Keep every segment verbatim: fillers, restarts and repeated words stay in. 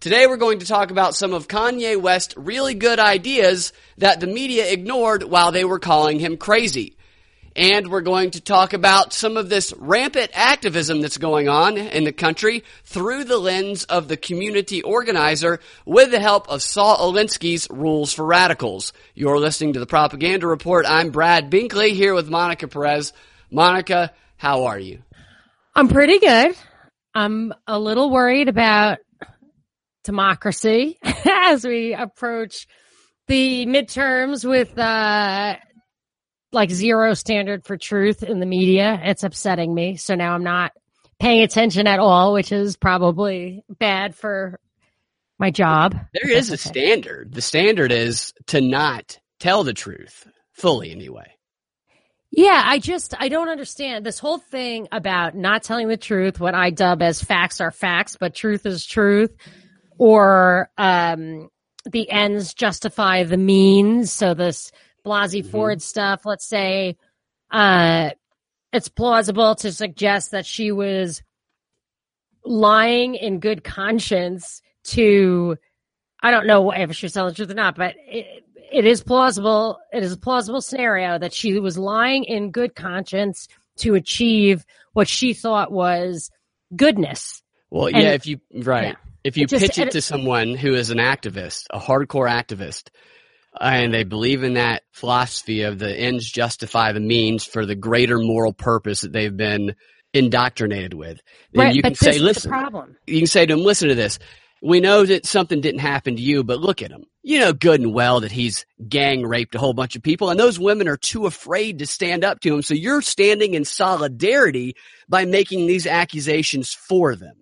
Today we're going to talk about some of Kanye West's really good ideas that the media ignored while they were calling him crazy. And we're going to talk about some of this rampant activism that's going on in the country through the lens of the community organizer with the help of Saul Alinsky's Rules for Radicals. You're listening to the Propaganda Report. I'm Brad Binkley here with Monica Perez. Monica, how are you? I'm pretty good. I'm a little worried about democracy as we approach the midterms with uh like zero standard for truth in the media. It's upsetting me. So now I'm not paying attention at all, which is probably bad for my job. There is a standard. The standard is to not tell the truth fully anyway. Yeah, I just, I don't understand this whole thing about not telling the truth, what I dub as facts are facts, but truth is truth, or um, the ends justify the means. So this Blasey Ford mm-hmm. stuff, let's say uh, it's plausible to suggest that she was lying in good conscience to, I don't know if she was telling the truth or not, but it, it is plausible. It is a plausible scenario that she was lying in good conscience to achieve what she thought was goodness. Well, and, yeah, if you, right. Yeah, if you it pitch just, it to it, someone who is an activist, a hardcore activist, and they believe in that philosophy of the ends justify the means for the greater moral purpose that they've been indoctrinated with. Then right, you can say, listen, you can say to them, listen to this. We know that something didn't happen to you, but look at him. You know good and well that he's gang raped a whole bunch of people, and those women are too afraid to stand up to him. So you're standing in solidarity by making these accusations for them.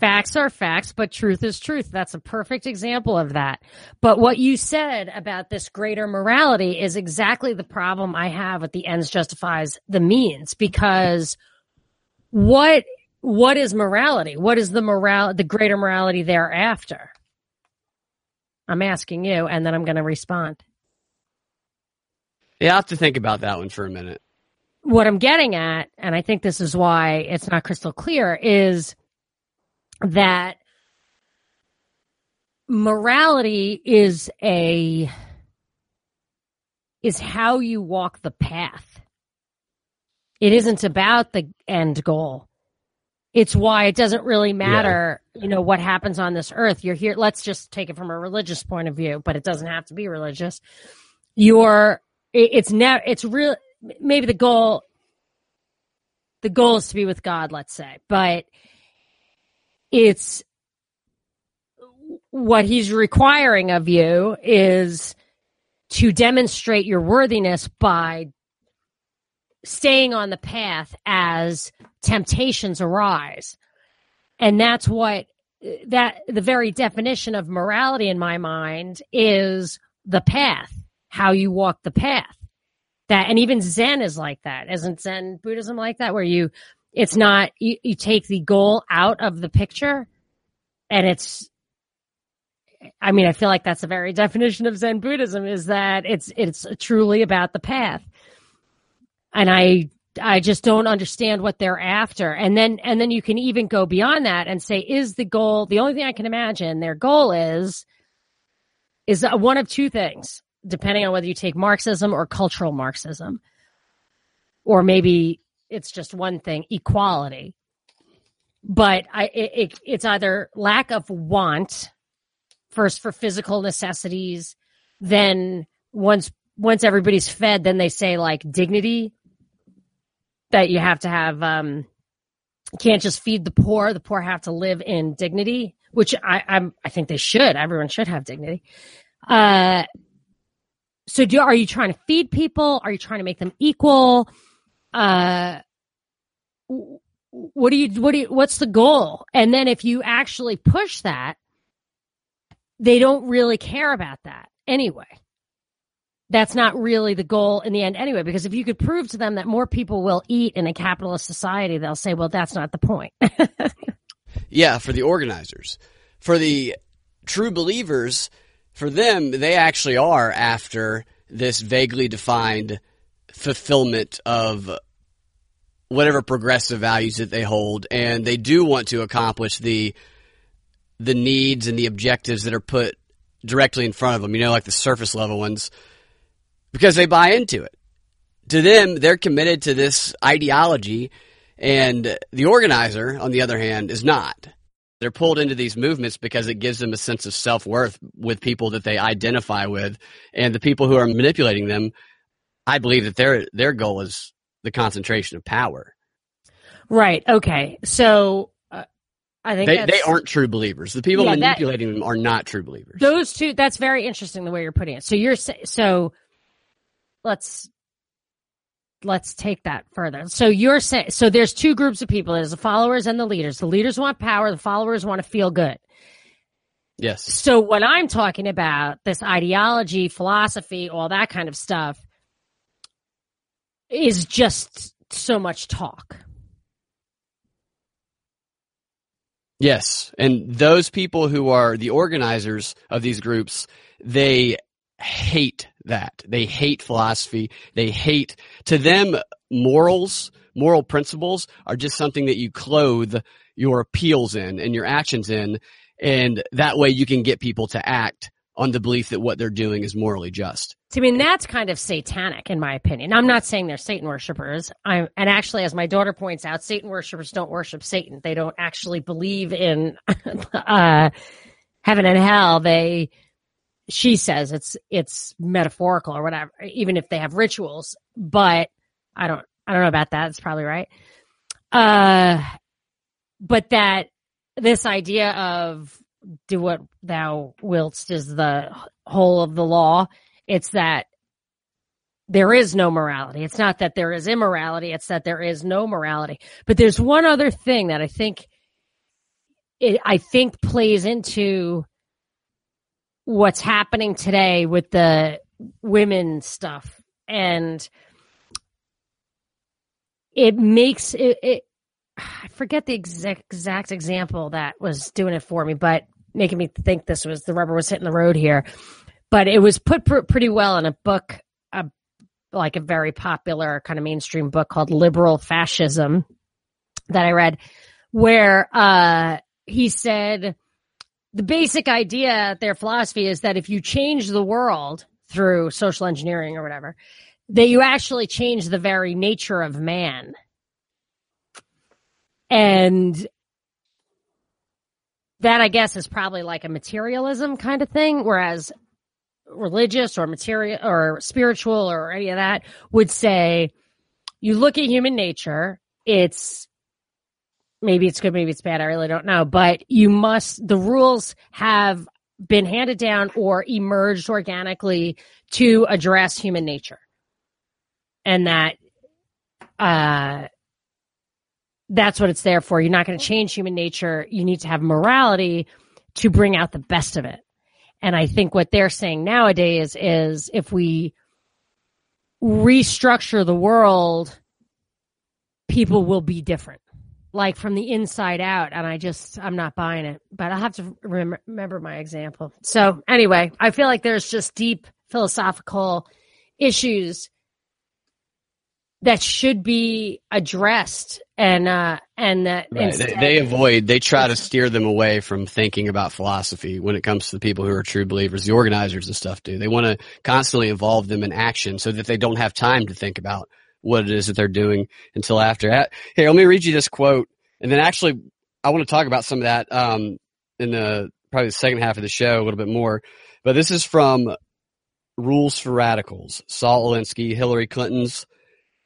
Facts are facts, but truth is truth. That's a perfect example of that. But what you said about this greater morality is exactly the problem I have with the ends justifies the means, because what what is morality? What is the moral, the greater morality thereafter? I'm asking you, and then I'm going to respond. Yeah, I'll have to think about that one for a minute. What I'm getting at, and I think this is why it's not crystal clear, is that morality is a is how you walk the path. It isn't about the end goal. It's why it doesn't really matter, yeah. you know, what happens on this earth. You're here. Let's just take it from a religious point of view, but it doesn't have to be religious. You're it's now it's real. Maybe the goal the goal is to be with God, let's say, but it's what he's requiring of you is to demonstrate your worthiness by staying on the path as temptations arise. And that's what that the very definition of morality in my mind is the path, how you walk the path. That, and even Zen is like that. Isn't Zen Buddhism like that, where you It's not, you, you take the goal out of the picture, and it's, I mean, I feel like that's the very definition of Zen Buddhism, is that it's it's truly about the path. And I I just don't understand what they're after. And then, and then you can even go beyond that and say, is the goal, the only thing I can imagine their goal is, is one of two things, depending on whether you take Marxism or cultural Marxism, or maybe it's just one thing, equality. But I, it, it, it's either lack of want, first for physical necessities, then once once everybody's fed, then they say like dignity, that you have to have, um, you can't just feed the poor, the poor have to live in dignity, which I I'm, I think they should, everyone should have dignity. Uh, so do, are you trying to feed people? Are you trying to make them equal? Uh, what do you, what do you, what's the goal? And then if you actually push that, they don't really care about that anyway. That's not really the goal in the end anyway, because if you could prove to them that more people will eat in a capitalist society, they'll say, well, that's not the point. Yeah. For the organizers, for the true believers, for them, they actually are after this vaguely defined fulfillment of whatever progressive values that they hold, and they do want to accomplish the the needs and the objectives that are put directly in front of them, you know, like the surface level ones, because they buy into it. To them, they're committed to this ideology, and the organizer, on the other hand, is not. They're pulled into these movements because it gives them a sense of self-worth with people that they identify with, and the people who are manipulating them, I believe that their their goal is the concentration of power. Right. Okay. So uh, I think they, they aren't true believers. The people yeah, manipulating that, them are not true believers. Those two. That's very interesting the way you're putting it. So you're so let's let's take that further. So you're saying so there's two groups of people. There's the followers and the leaders. The leaders want power. The followers want to feel good. Yes. So what I'm talking about, this ideology, philosophy, all that kind of stuff, is just so much talk. Yes, and those people who are the organizers of these groups, they hate that. They hate philosophy. They hate, to them, morals, moral principles are just something that you clothe your appeals in and your actions in, and that way you can get people to act on the belief that what they're doing is morally just. I mean, that's kind of satanic, in my opinion. I'm not saying they're Satan worshipers. I'm, and actually, as my daughter points out, Satan worshipers don't worship Satan. They don't actually believe in uh, heaven and hell. They, she says it's it's metaphorical or whatever, even if they have rituals. But I don't, I don't know about that. It's probably right. Uh, but that this idea of do what thou willst is the whole of the law. It's that there is no morality. It's not that there is immorality. It's that there is no morality. But there's one other thing that I think it, I think plays into what's happening today with the women stuff. And it makes it, it I forget the exact, exact example that was doing it for me, but making me think this was the rubber was hitting the road here. But it was put pr- pretty well in a book, a, like a very popular kind of mainstream book called Liberal Fascism that I read, where uh, he said the basic idea, their philosophy is that if you change the world through social engineering or whatever, that you actually change the very nature of man. And that, I guess, is probably like a materialism kind of thing, whereas religious or material or spiritual or any of that would say you look at human nature, it's maybe it's good, maybe it's bad, I really don't know, but you must, the rules have been handed down or emerged organically to address human nature, and that uh that's what it's there for. You're not going to change human nature. You need to have morality to bring out the best of it. And I think what they're saying nowadays is if we restructure the world, people will be different, like from the inside out. And I just, I'm not buying it, but I'll have to remember, remember my example. So anyway, I feel like there's just deep philosophical issues that should be addressed, and uh, and that right. instead, they, they avoid. They try to steer them away from thinking about philosophy when it comes to the people who are true believers. The organizers and stuff do. They want to constantly involve them in action so that they don't have time to think about what it is that they're doing until after. Here, let me read you this quote, and then actually, I want to talk about some of that um, in the probably the second half of the show a little bit more. But this is from Rules for Radicals: Saul Alinsky, Hillary Clinton's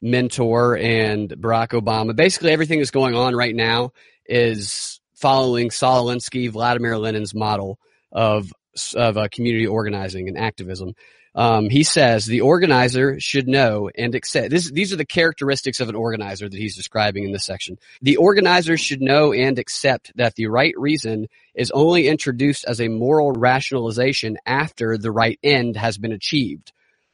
mentor, and Barack Obama. Basically, everything that's going on right now is following Saul Alinsky, Vladimir Lenin's model of of uh, community organizing and activism. Um, he says the organizer should know and accept. This, these are the characteristics of an organizer that he's describing in this section. The organizer should know and accept that the right reason is only introduced as a moral rationalization after the right end has been achieved,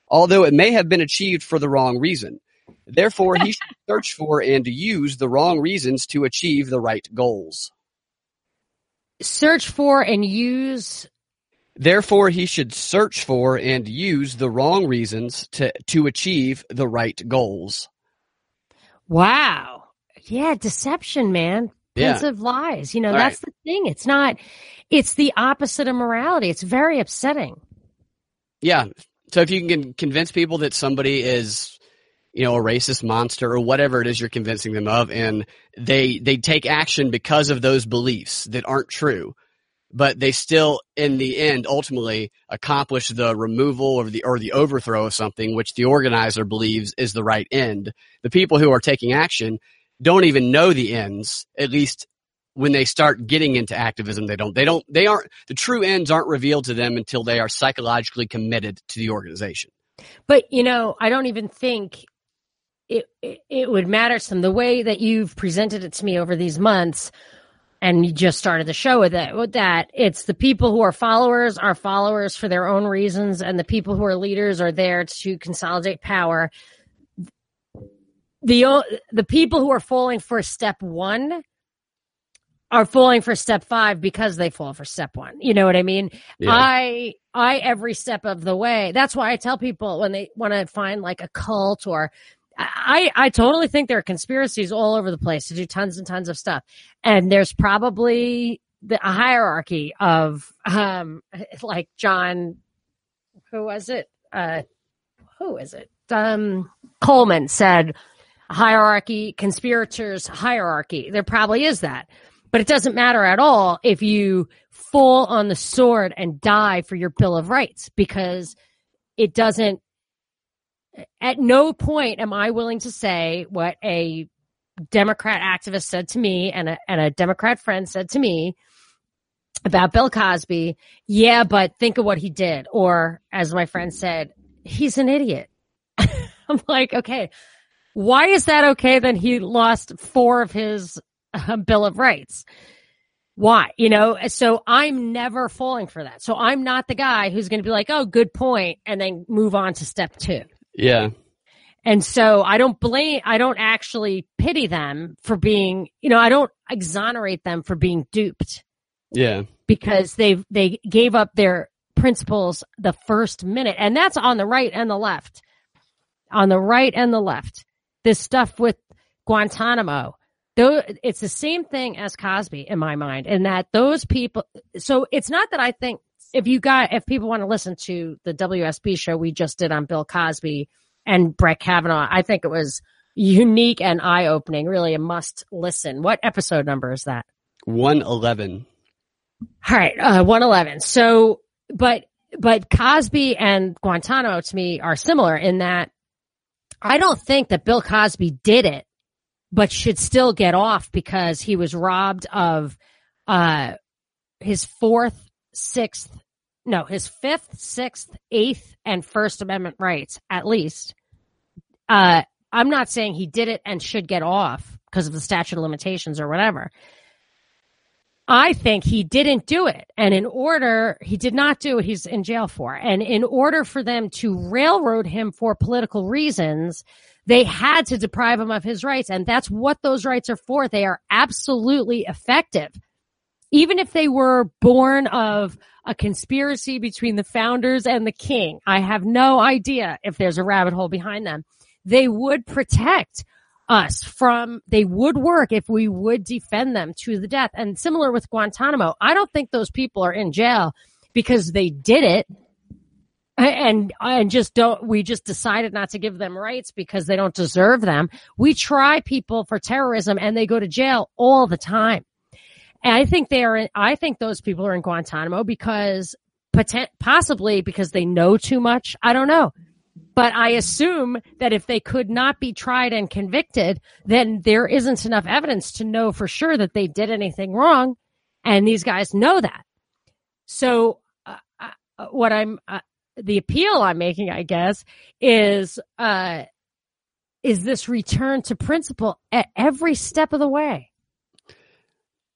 although it may have been achieved for the wrong reason. Therefore, he should search for and use the wrong reasons to achieve the right goals. Search for and use. Therefore, he should search for and use the wrong reasons to, to achieve the right goals. Wow. Yeah, deception, man. expensive yeah. lies. You know, all that's right. the thing. It's not, it's the opposite of morality. It's very upsetting. Yeah. So if you can convince people that somebody is, you know, a racist monster or whatever it is you're convincing them of, and they, they take action because of those beliefs that aren't true, but they still, in the end, ultimately accomplish the removal or the or the overthrow of something which the organizer believes is the right end. The people who are taking action don't even know the ends. At least when they start getting into activism, they don't. They don't. They aren't. The true ends aren't revealed to them until they are psychologically committed to the organization. But you know, I don't even think it it, it would matter. Some the way that you've presented it to me over these months. And you just started the show with that, with that. It's the people who are followers are followers for their own reasons, and the people who are leaders are there to consolidate power. The, the people who are falling for step one are falling for step five because they fall for step one. You know what I mean? Yeah. I I every step of the way. That's why I tell people when they want to find like a cult or I, I totally think there are conspiracies all over the place to do tons and tons of stuff. And there's probably the, a hierarchy of, um, like John, who was it? Uh, who is it? Um, Coleman said hierarchy, conspirators hierarchy. There probably is that, but it doesn't matter at all if you fall on the sword and die for your Bill of Rights, because it doesn't, at no point am I willing to say what a Democrat activist said to me and a, and a Democrat friend said to me about Bill Cosby. Yeah, but think of what he did. Or as my friend said, he's an idiot. I'm like, okay, why is that okay? Then he lost four of his uh, Bill of Rights. Why? You know, so I'm never falling for that. So I'm not the guy who's going to be like, oh, good point, and then move on to step two. Yeah. And so I don't blame, I don't actually pity them for being, you know, I don't exonerate them for being duped. Yeah. Because they they gave up their principles the first minute. And that's on the right and the left. On the right and the left. This stuff with Guantanamo, though, it's the same thing as Cosby in my mind, and that those people, so it's not that I think, If you got, if people want to listen to the W S B show we just did on Bill Cosby and Brett Kavanaugh, I think it was unique and eye-opening, really a must listen. What episode number is that? one eleven. All right, uh, one eleven. So, but, but Cosby and Guantanamo to me are similar in that I don't think that Bill Cosby did it, but should still get off because he was robbed of, uh, his fourth, sixth, No, his fifth, sixth, eighth, and First Amendment rights, at least. Uh, I'm not saying he did it and should get off because of the statute of limitations or whatever. I think he didn't do it. And in order, he did not do what he's in jail for. And in order for them to railroad him for political reasons, they had to deprive him of his rights. And that's what those rights are for. They are absolutely effective. Even if they were born of a conspiracy between the founders and the king, I have no idea if there's a rabbit hole behind them. They would protect us from, they would work if we would defend them to the death. And similar with Guantanamo, I don't think those people are in jail because they did it and, and just don't, we just decided not to give them rights because they don't deserve them. We try people for terrorism and they go to jail all the time. And I think they are, I think those people are in Guantanamo because possibly because they know too much. I don't know. But I assume that if they could not be tried and convicted, then there isn't enough evidence to know for sure that they did anything wrong. And these guys know that. So uh, uh, what I'm, uh, the appeal I'm making, I guess, is, uh, is this return to principle at every step of the way.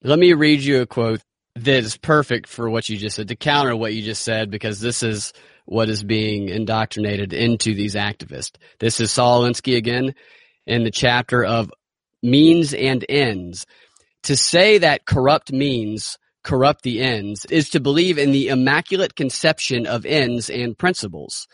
Let me read you a quote that is perfect for what you just said, to counter what you just said, because this is what is being indoctrinated into these activists. This is Saul Alinsky again in the chapter of means and ends. To say that corrupt means corrupt the ends is to believe in the immaculate conception of ends and principles.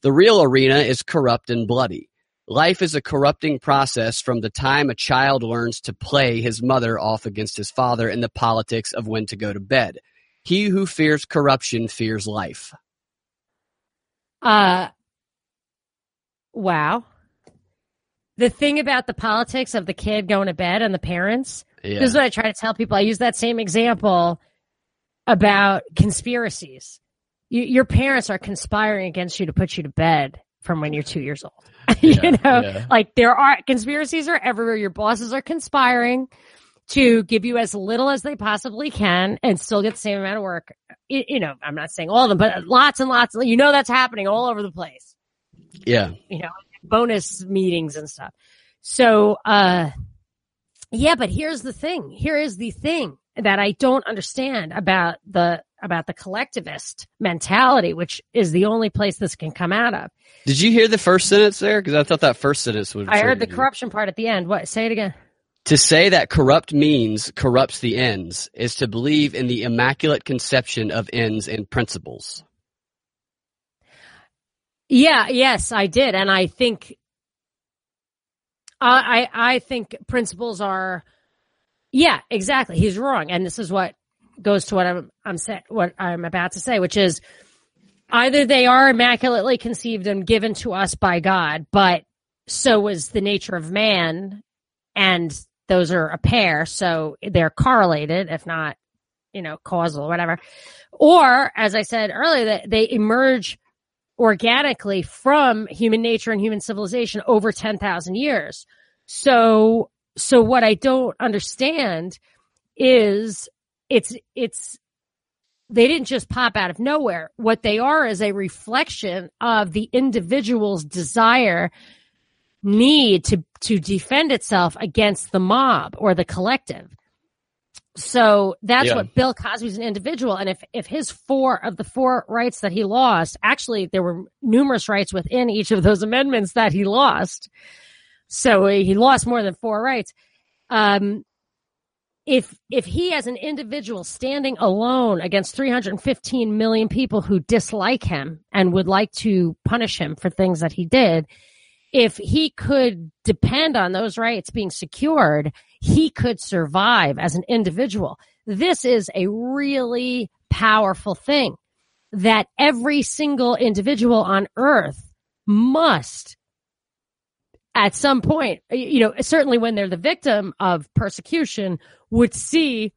The real arena is corrupt and bloody. Life is a corrupting process from the time a child learns to play his mother off against his father in the politics of when to go to bed. He who fears corruption fears life. Uh, wow. The thing about the politics of the kid going to bed and the parents, yeah. This is what I try to tell people. I use that same example about conspiracies. You, your parents are conspiring against you to put you to bed from when you're two years old. you yeah, know, yeah. Like there are conspiracies are everywhere. Your bosses are conspiring to give you as little as they possibly can and still get the same amount of work. It, you know, I'm not saying all of them, but lots and lots of, you know, that's happening all over the place. Yeah. You know, bonus meetings and stuff. So, uh, yeah, but here's the thing. Here is the thing that I don't understand about the, about the collectivist mentality, which is the only place this can come out of. Did you hear the first sentence there? Because I thought that first sentence would. I heard the corruption part at the end. What? Say it again. To say that corrupt means corrupts the ends is to believe in the immaculate conception of ends and principles. Yeah. Yes, I did, and I think. I I, I think principles are. Yeah, exactly. He's wrong, and this is what. Goes to what I'm, I'm set, what I'm about to say, which is either they are immaculately conceived and given to us by God, but so was the nature of man, and those are a pair, so they're correlated, if not, you know, causal, whatever. Or, as I said earlier, that they emerge organically from human nature and human civilization over ten thousand years. So, so what I don't understand is. It's, it's, they didn't just pop out of nowhere. What they are is a reflection of the individual's desire, need to, to defend itself against the mob or the collective. So that's yeah. What Bill Cosby's an individual. And if, if his four of the four rights that he lost, actually there were numerous rights within each of those amendments that he lost. So he lost more than four rights. Um, If if he as an individual standing alone against three hundred fifteen million people who dislike him and would like to punish him for things that he did, if he could depend on those rights being secured, he could survive as an individual. This is a really powerful thing that every single individual on earth must at some point, you know, certainly when they're the victim of persecution, would see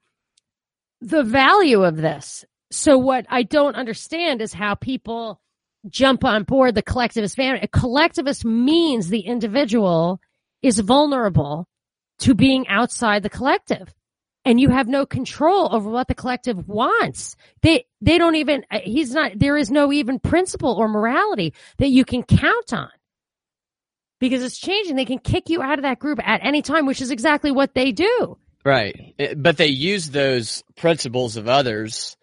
the value of this. So what I don't understand is how people jump on board the collectivist van. A collectivist means the individual is vulnerable to being outside the collective. And you have no control over what the collective wants. They they don't even, he's not, there is no even principle or morality that you can count on. Because it's changing. They can kick you out of that group at any time, which is exactly what they do. Right. But they use those principles of others,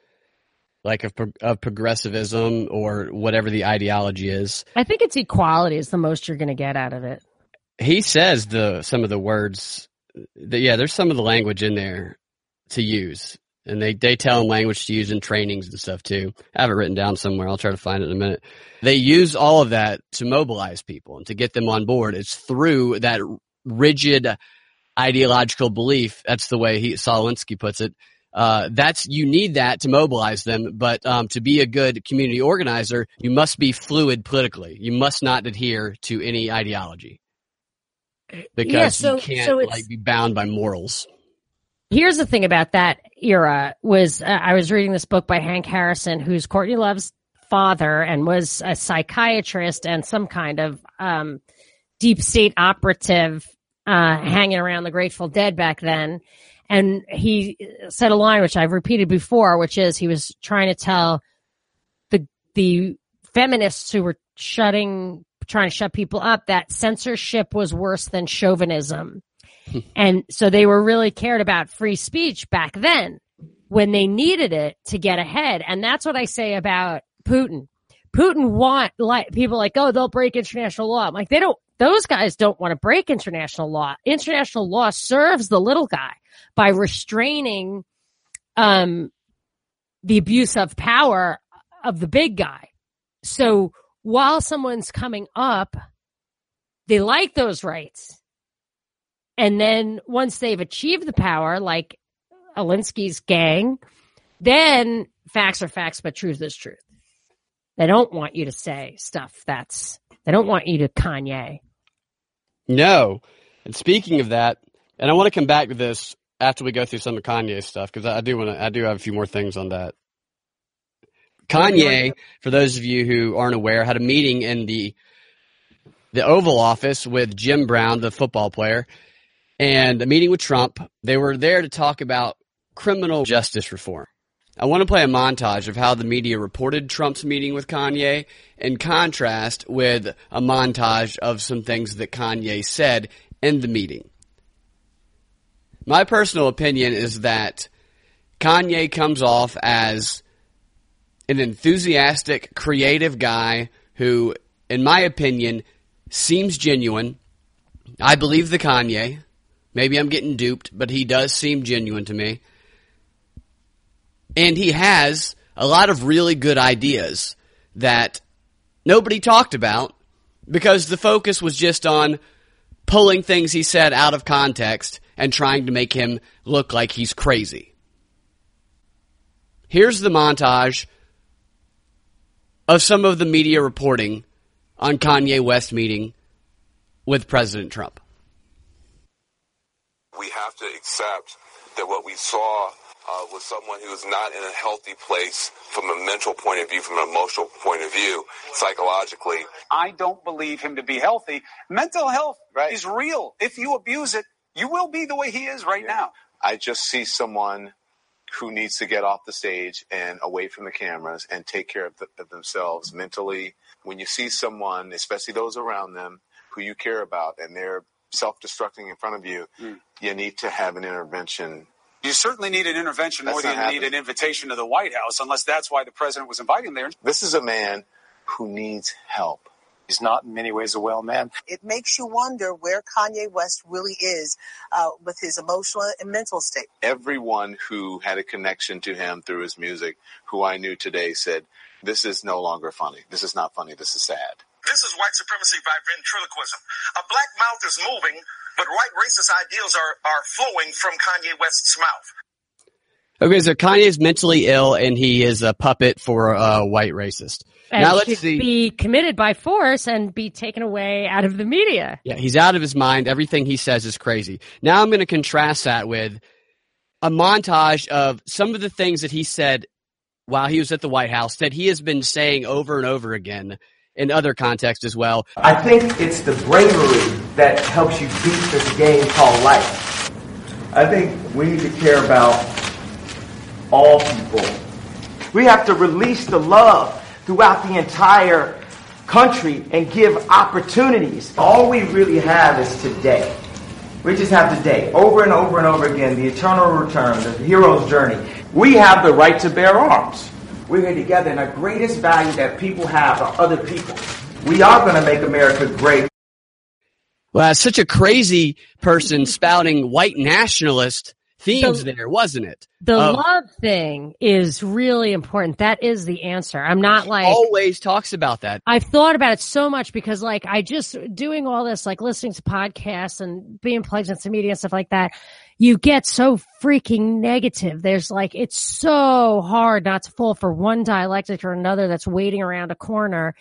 like of, of progressivism or whatever the ideology is. I think it's equality is the most you're going to get out of it. He says the some of the words. That, yeah, there's some of the language in there to use. And they, they tell them language to use in trainings and stuff, too. I have it written down somewhere. I'll try to find it in a minute. They use all of that to mobilize people and to get them on board. It's through that rigid ideological belief. That's the way he, Saul Alinsky puts it. Uh, that's, you need that to mobilize them. But, um, to be a good community organizer, you must be fluid politically. You must not adhere to any ideology because yeah, so, you can't so like be bound by morals. Here's the thing about that era was uh, I was reading this book by Hank Harrison, who's Courtney Love's father and was a psychiatrist and some kind of um, deep state operative uh, hanging around the Grateful Dead back then. And he said a line, which I've repeated before, which is he was trying to tell the the feminists who were shutting, trying to shut people up that censorship was worse than chauvinism. And so they were really cared about free speech back then when they needed it to get ahead. And that's what I say about Putin. Putin want like people like, oh, they'll break international law. I'm like, they don't, those guys don't want to break international law. International law serves the little guy by restraining, um, the abuse of power of the big guy. So while someone's coming up They like those rights. And then once they've achieved the power, like Alinsky's gang, then facts are facts, but truth is truth. They don't want you to say stuff that's, they don't want you to Kanye. No. And speaking of that, and I want to come back to this after we go through some of Kanye's stuff, because I do want to, I do have a few more things on that. Kanye, for those of you who aren't aware, had a meeting in the the Oval Office with Jim Brown, the football player, and a meeting with Trump. They were there to talk about criminal justice reform. I want to play a montage of how the media reported Trump's meeting with Kanye in contrast with a montage of some things that Kanye said in the meeting. My personal opinion is that Kanye comes off as an enthusiastic, creative guy who, in my opinion, seems genuine. I believe the Kanye. Maybe I'm getting duped, but he does seem genuine to me. And he has a lot of really good ideas that nobody talked about because the focus was just on pulling things he said out of context and trying to make him look like he's crazy. Here's the montage of some of the media reporting on Kanye West meeting with President Trump. We have to accept that what we saw uh, was someone who was not in a healthy place from a mental point of view, from an emotional point of view, psychologically. I don't believe him to be healthy. Mental health right. is real. If you abuse it, you will be the way he is right yeah. now. I just see someone who needs to get off the stage and away from the cameras and take care of, the, of themselves mentally. When you see someone, especially those around them, who you care about, and they're self-destructing in front of you, mm. you need to have an intervention. You certainly need an intervention that's more than you happening. Need an invitation to the White House, unless that's why the president was inviting there. This is a man who needs help. He's not in many ways a well man. It makes you wonder where Kanye West really is uh, with his emotional and mental state. Everyone who had a connection to him through his music, who I knew today, said, this is no longer funny. This is not funny. This is sad. This is white supremacy by ventriloquism. A black mouth is moving, but white racist ideals are, are flowing from Kanye West's mouth. Okay, so Kanye is mentally ill, and he is a puppet for a white racist. And now let's see. Be committed by force and be taken away out of the media. Yeah, he's out of his mind. Everything he says is crazy. Now I'm going to contrast that with a montage of some of the things that he said while he was at the White House that he has been saying over and over again in other contexts as well. I think it's the bravery that helps you beat this game called life. I think we need to care about all people. We have to release the love throughout the entire country and give opportunities. All we really have is today. We just have today, over and over and over again, the eternal return, the hero's journey. We have the right to bear arms. We're here together, and our greatest value that people have are other people. We are going to make America great. Well, that's such a crazy person spouting white nationalist themes the, there, wasn't it? The um, love thing is really important. That is the answer. I'm not like... always talks about that. I've thought about it so much because, like, I just doing all this, like listening to podcasts and being plugged into media and stuff like that, you get so freaking negative. There's like, it's so hard not to fall for one dialectic or another that's waiting around a corner.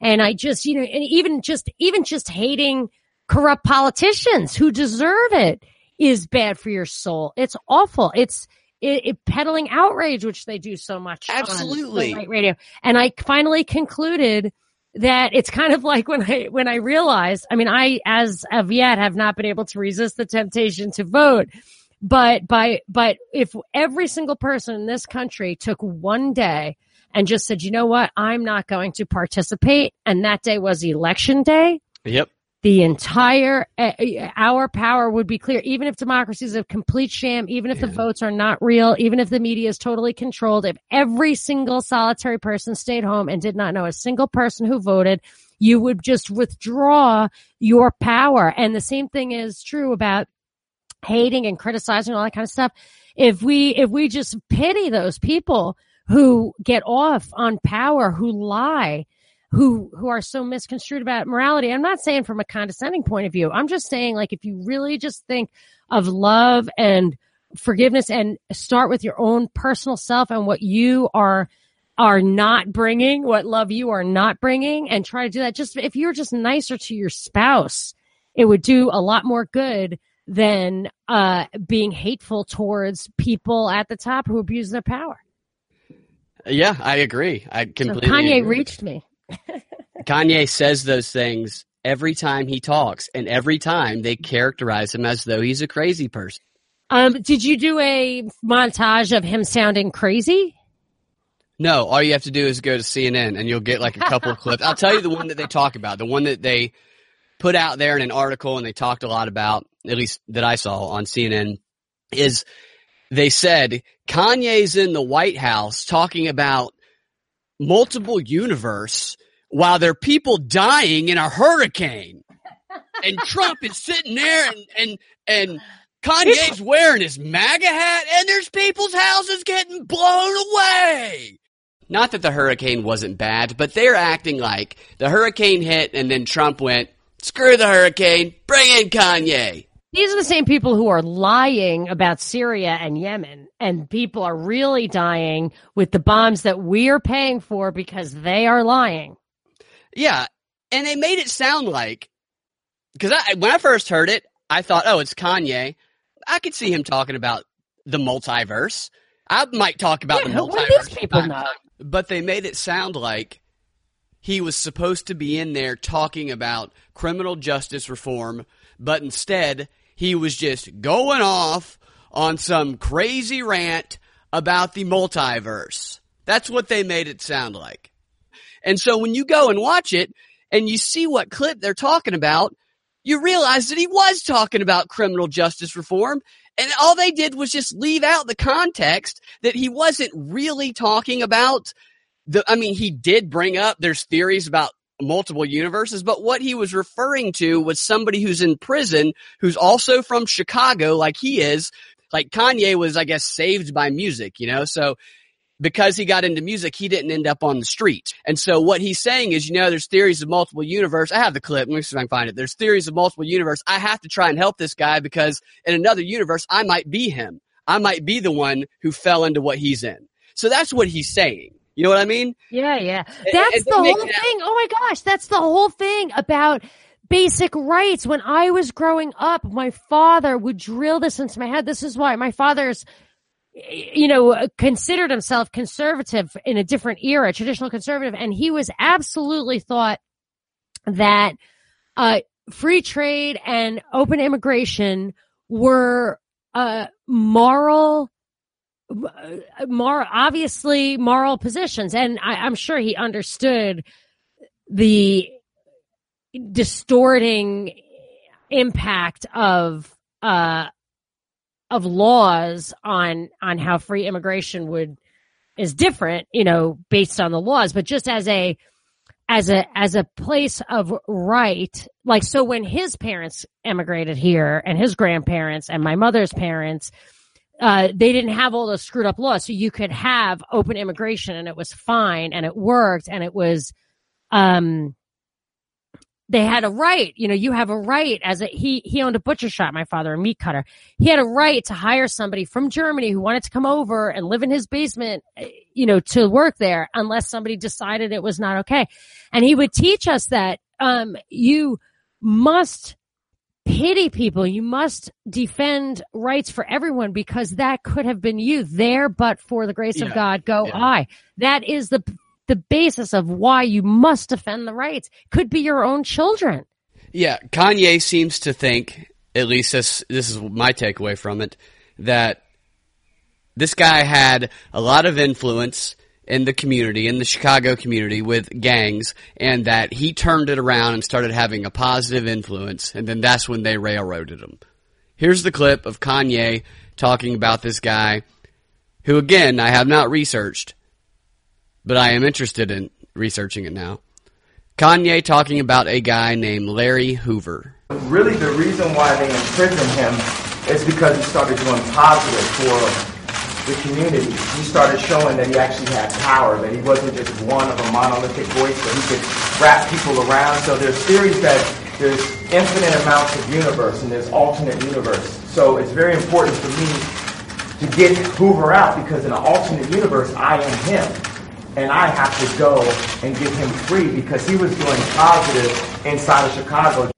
And I just, you know, and even just, even just hating corrupt politicians who deserve it is bad for your soul. It's awful. It's it, it peddling outrage, which they do so much. Absolutely. On radio. And I finally concluded that it's kind of like when I, when I realized, I mean, I, as of yet, have not been able to resist the temptation to vote. But by, but if every single person in this country took one day and just said, you know what, I'm not going to participate. And that day was election day. Yep. The entire, uh, our power would be clear. Even if democracy is a complete sham, even if yeah. the votes are not real, even if the media is totally controlled, if every single solitary person stayed home and did not know a single person who voted, you would just withdraw your power. And the same thing is true about hating and criticizing and all that kind of stuff. If we, if we just pity those people who get off on power, who lie, who who are so misconstrued about morality. I'm not saying from a condescending point of view. I'm just saying, like, if you really just think of love and forgiveness and start with your own personal self and what you are are not bringing, what love you are not bringing, and try to do that. Just if you're just nicer to your spouse, it would do a lot more good than uh, being hateful towards people at the top who abuse their power. Yeah, I agree. I completely. So Kanye agree. reached me. Kanye says those things every time he talks, and every time they characterize him as though he's a crazy person. Um, did you do a montage of him sounding crazy? No, all you have to do is go to C N N, and you'll get like a couple of clips. I'll tell you the one that they talk about, the one that they put out there in an article and they talked a lot about, at least that I saw on C N N, is they said Kanye's in the White House talking about multiple universe while there are people dying in a hurricane. And Trump is sitting there and and and Kanye's wearing his MAGA hat, and there's people's houses getting blown away. Not that the hurricane wasn't bad, but they're acting like the hurricane hit and then Trump went, screw the hurricane, bring in Kanye. These are the same people who are lying about Syria and Yemen, and people are really dying with the bombs that we're paying for because they are lying. Yeah, and they made it sound like, because I, when I first heard it, I thought, oh, it's Kanye. I could see him talking about the multiverse. I might talk about yeah, the multiverse. What do these people know? But they made it sound like he was supposed to be in there talking about criminal justice reform, but instead he was just going off on some crazy rant about the multiverse. That's what they made it sound like. And so when you go and watch it and you see what clip they're talking about, you realize that he was talking about criminal justice reform, and all they did was just leave out the context that he wasn't really talking about the, I mean, he did bring up there's theories about multiple universes, but what he was referring to was somebody who's in prison, who's also from Chicago, like he is. Like Kanye was, I guess, saved by music, you know? So because he got into music, he didn't end up on the street. And so what he's saying is, you know, there's theories of multiple universe. I have the clip. Let me see if I can find it. There's theories of multiple universe. I have to try and help this guy because in another universe, I might be him. I might be the one who fell into what he's in. So that's what he's saying. You know what I mean? Yeah, yeah. That's the whole thing. Oh, my gosh. That's the whole thing about basic rights. When I was growing up, my father would drill this into my head. This is why my father's, you know, considered himself conservative in a different era, traditional conservative. And he was absolutely thought that uh, free trade and open immigration were uh, moral more obviously moral positions. And I, I'm sure he understood the distorting impact of uh of laws on on how free immigration would is different, you know, based on the laws, but just as a as a as a place of right. Like, so when his parents emigrated here and his grandparents and my mother's parents, Uh, they didn't have all those screwed up laws. So you could have open immigration and it was fine and it worked and it was, um, they had a right. You know, you have a right as a, he, he owned a butcher shop, my father, a meat cutter. He had a right to hire somebody from Germany who wanted to come over and live in his basement, you know, to work there unless somebody decided it was not okay. And he would teach us that, um, you must pity people. You must defend rights for everyone because that could have been you there, but for the grace yeah. of God, go yeah. I. That is the the basis of why you must defend the rights. Could be your own children. Yeah, Kanye seems to think, at least this, this is my takeaway from it, that this guy had a lot of influence in the community, in the Chicago community with gangs, and that he turned it around and started having a positive influence, and then that's when they railroaded him. Here's the clip of Kanye talking about this guy, who again, I have not researched, but I am interested in researching it now. Kanye talking about a guy named Larry Hoover. Really the reason why they imprisoned him is because he started doing positive for the community, he started showing that he actually had power, that he wasn't just one of a monolithic voice, but he could wrap people around. So there's theories that there's infinite amounts of universe and there's alternate universe. So it's very important for me to get Hoover out, because in an alternate universe, I am him. And I have to go and get him free, because he was doing positive inside of Chicago.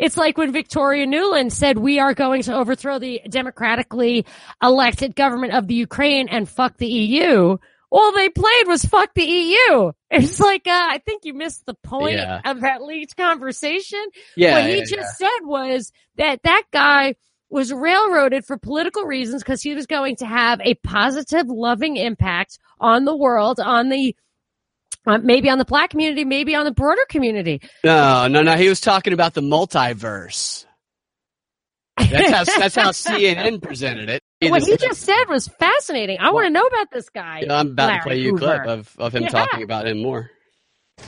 It's like when Victoria Nuland said, we are going to overthrow the democratically elected government of the Ukraine and fuck the E U. All they played was fuck the E U. It's like, uh, I think you missed the point yeah. of that leaked conversation. Yeah, what he yeah, just yeah. said was that that guy was railroaded for political reasons because he was going to have a positive, loving impact on the world, on the Uh, maybe on the black community, maybe on the broader community. No, no, no. He was talking about the multiverse. That's how, that's how C N N presented it. What he just said was fascinating. I want to know about this guy. You know, I'm about Larry to play you a clip of, of him yeah. talking about him more.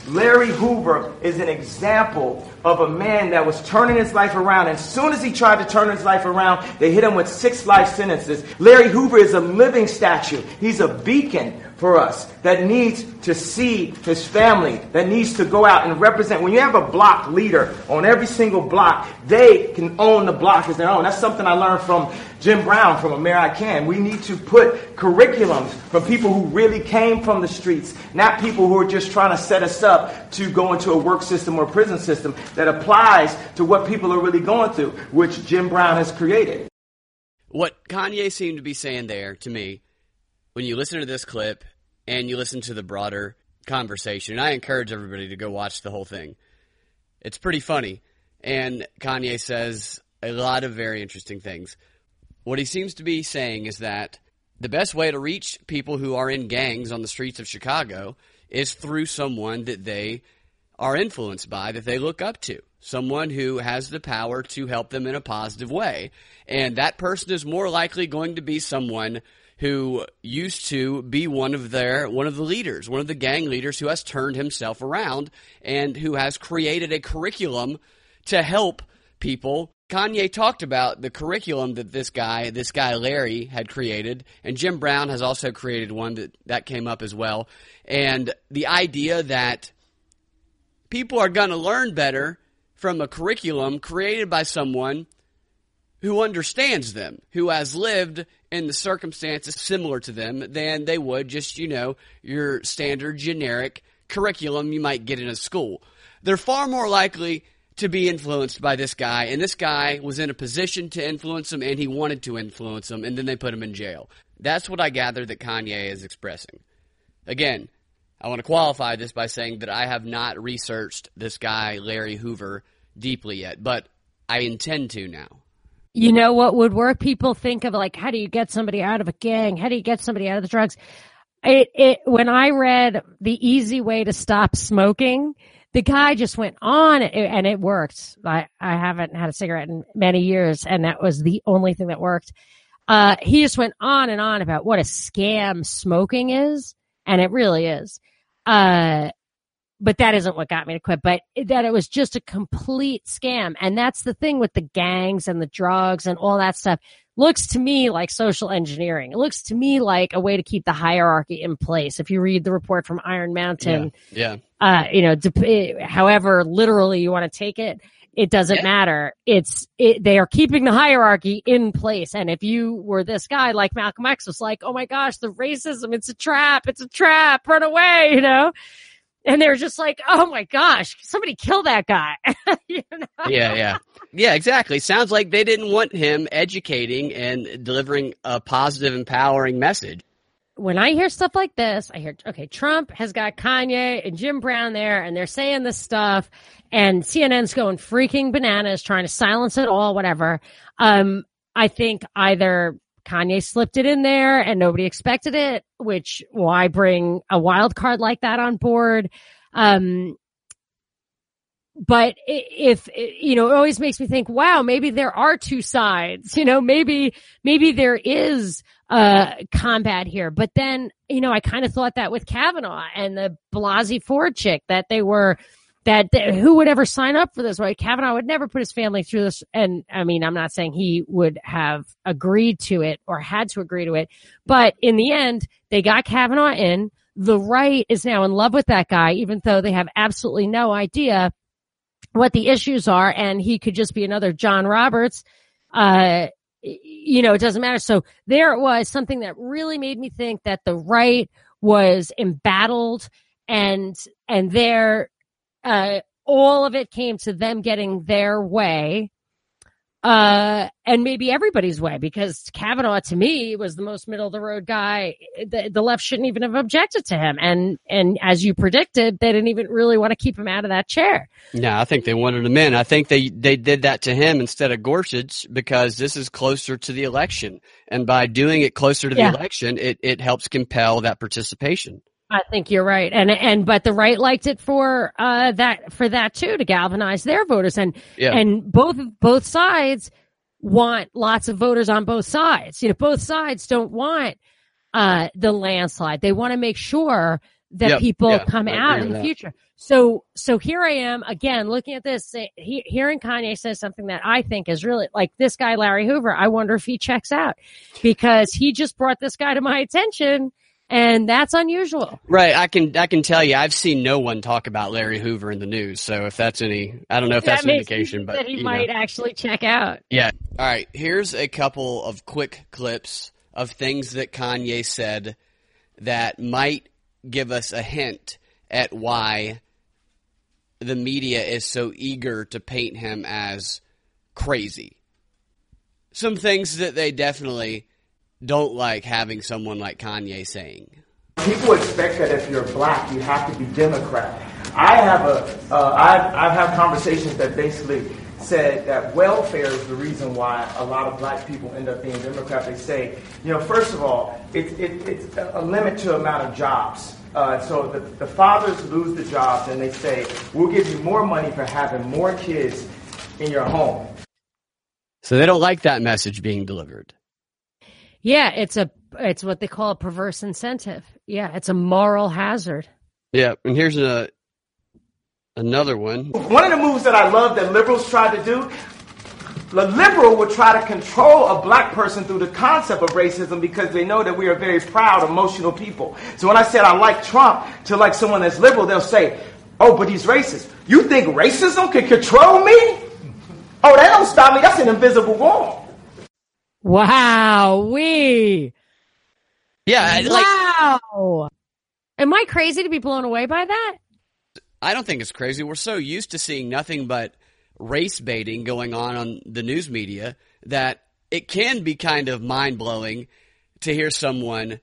Larry Hoover is an example of a man that was turning his life around. As soon as he tried to turn his life around, they hit him with six life sentences. Larry Hoover is a living statue. He's a beacon for us that needs to see his family, that needs to go out and represent. When you have a block leader on every single block, they can own the block as their own. That's something I learned from Jim Brown from Amer-I-Can. We need to put curriculums from people who really came from the streets, not people who are just trying to set us up to go into a work system or prison system that applies to what people are really going through, which Jim Brown has created. What Kanye seemed to be saying there to me, when you listen to this clip and you listen to the broader conversation, and I encourage everybody to go watch the whole thing. It's pretty funny. And Kanye says a lot of very interesting things. What he seems to be saying is that the best way to reach people who are in gangs on the streets of Chicago is through someone that they are influenced by, that they look up to, someone who has the power to help them in a positive way. And that person is more likely going to be someone who used to be one of their one of the leaders, one of the gang leaders who has turned himself around and who has created a curriculum to help people. Kanye talked about the curriculum that this guy, this guy Larry, had created, and Jim Brown has also created one that, that came up as well. And the idea that people are going to learn better from a curriculum created by someone who understands them, who has lived in the circumstances similar to them, than they would just, you know, your standard generic curriculum you might get in a school. They're far more likely to be influenced by this guy, and this guy was in a position to influence them, and he wanted to influence them, and then they put him in jail. That's what I gather that Kanye is expressing. Again, I want to qualify this by saying that I have not researched this guy, Larry Hoover, deeply yet, but I intend to now. You know what would work? People think of like, how do you get somebody out of a gang? How do you get somebody out of the drugs? It, it, when I read The Easy Way to Stop Smoking, the guy just went on and it worked. I, I haven't had a cigarette in many years, and that was the only thing that worked. Uh, he just went on and on about what a scam smoking is, and it really is. Uh, But that isn't what got me to quit, but that it was just a complete scam. And that's the thing with the gangs and the drugs and all that stuff. Looks to me like social engineering. It looks to me like a way to keep the hierarchy in place. If you read the report from Iron Mountain, yeah, yeah. Uh, you know, dep- however literally you want to take it, it doesn't yeah. matter. It's it, they are keeping the hierarchy in place. And if you were this guy, like Malcolm X was like, oh my gosh, the racism, it's a trap, it's a trap, run away, you know? And they're just like, oh my gosh, somebody kill that guy. You know? Yeah, yeah. Yeah, exactly. Sounds like they didn't want him educating and delivering a positive, empowering message. When I hear stuff like this, I hear, okay, Trump has got Kanye and Jim Brown there, and they're saying this stuff, and C N N's going freaking bananas, trying to silence it all, whatever. Um, I think either Kanye slipped it in there and nobody expected it, which why bring a wild card like that on board? Um, but if, you know, it always makes me think, wow, maybe there are two sides, you know, maybe, maybe there is uh combat here. But then, you know, I kind of thought that with Kavanaugh and the Blasey Ford chick, that they were that who would ever sign up for this, right? Kavanaugh would never put his family through this. And I mean, I'm not saying he would have agreed to it or had to agree to it, but in the end, they got Kavanaugh in. The right is now in love with that guy, even though they have absolutely no idea what the issues are. And he could just be another John Roberts. Uh, you know, it doesn't matter. So there it was, something that really made me think that the right was embattled, and, and there, Uh, all of it came to them getting their way, uh, and maybe everybody's way, because Kavanaugh, to me, was the most middle of the road guy. The, the left shouldn't even have objected to him. And, and as you predicted, they didn't even really want to keep him out of that chair. No, I think they wanted him in. I think they, they did that to him instead of Gorsuch, because this is closer to the election. And by doing it closer to the yeah. election, it, it helps compel that participation. I think you're right. And, and, but the right liked it for, uh, that, for that too, to galvanize their voters. And, yeah. and both, both sides want lots of voters on both sides. You know, both sides don't want, uh, the landslide. They want to make sure that yep. people yeah. come I out in the that. future. So, so here I am again, looking at this, he, hearing Kanye says something that I think is really, like, this guy, Larry Hoover, I wonder if he checks out, because he just brought this guy to my attention. And that's unusual. Right. I can I can tell you, I've seen no one talk about Larry Hoover in the news. So if that's any, I don't know if that that's an indication, but that he might know. actually check out. Yeah. All right. Here's a couple of quick clips of things that Kanye said that might give us a hint at why the media is so eager to paint him as crazy. Some things that they definitely don't like having someone like Kanye saying. People expect that if you're black, you have to be Democrat. I have a, uh, I've, I've had conversations that basically said that welfare is the reason why a lot of black people end up being Democrat. They say, you know, first of all, it, it, it's a limit to amount of jobs. Uh, so the, the fathers lose the jobs, and they say, we'll give you more money for having more kids in your home. So they don't like that message being delivered. Yeah, it's a it's what they call a perverse incentive. Yeah, it's a moral hazard. Yeah, and here's a another one. One of the moves that I love that liberals try to do, the liberal would try to control a black person through the concept of racism, because they know that we are very proud, emotional people. So when I said I like Trump to like someone that's liberal, they'll say, oh, but he's racist. You think racism can control me? Oh, that don't stop me. That's an invisible wall. Wow, we. Yeah. Like, wow. Am I crazy to be blown away by that? I don't think it's crazy. We're so used to seeing nothing but race baiting going on on the news media that it can be kind of mind blowing to hear someone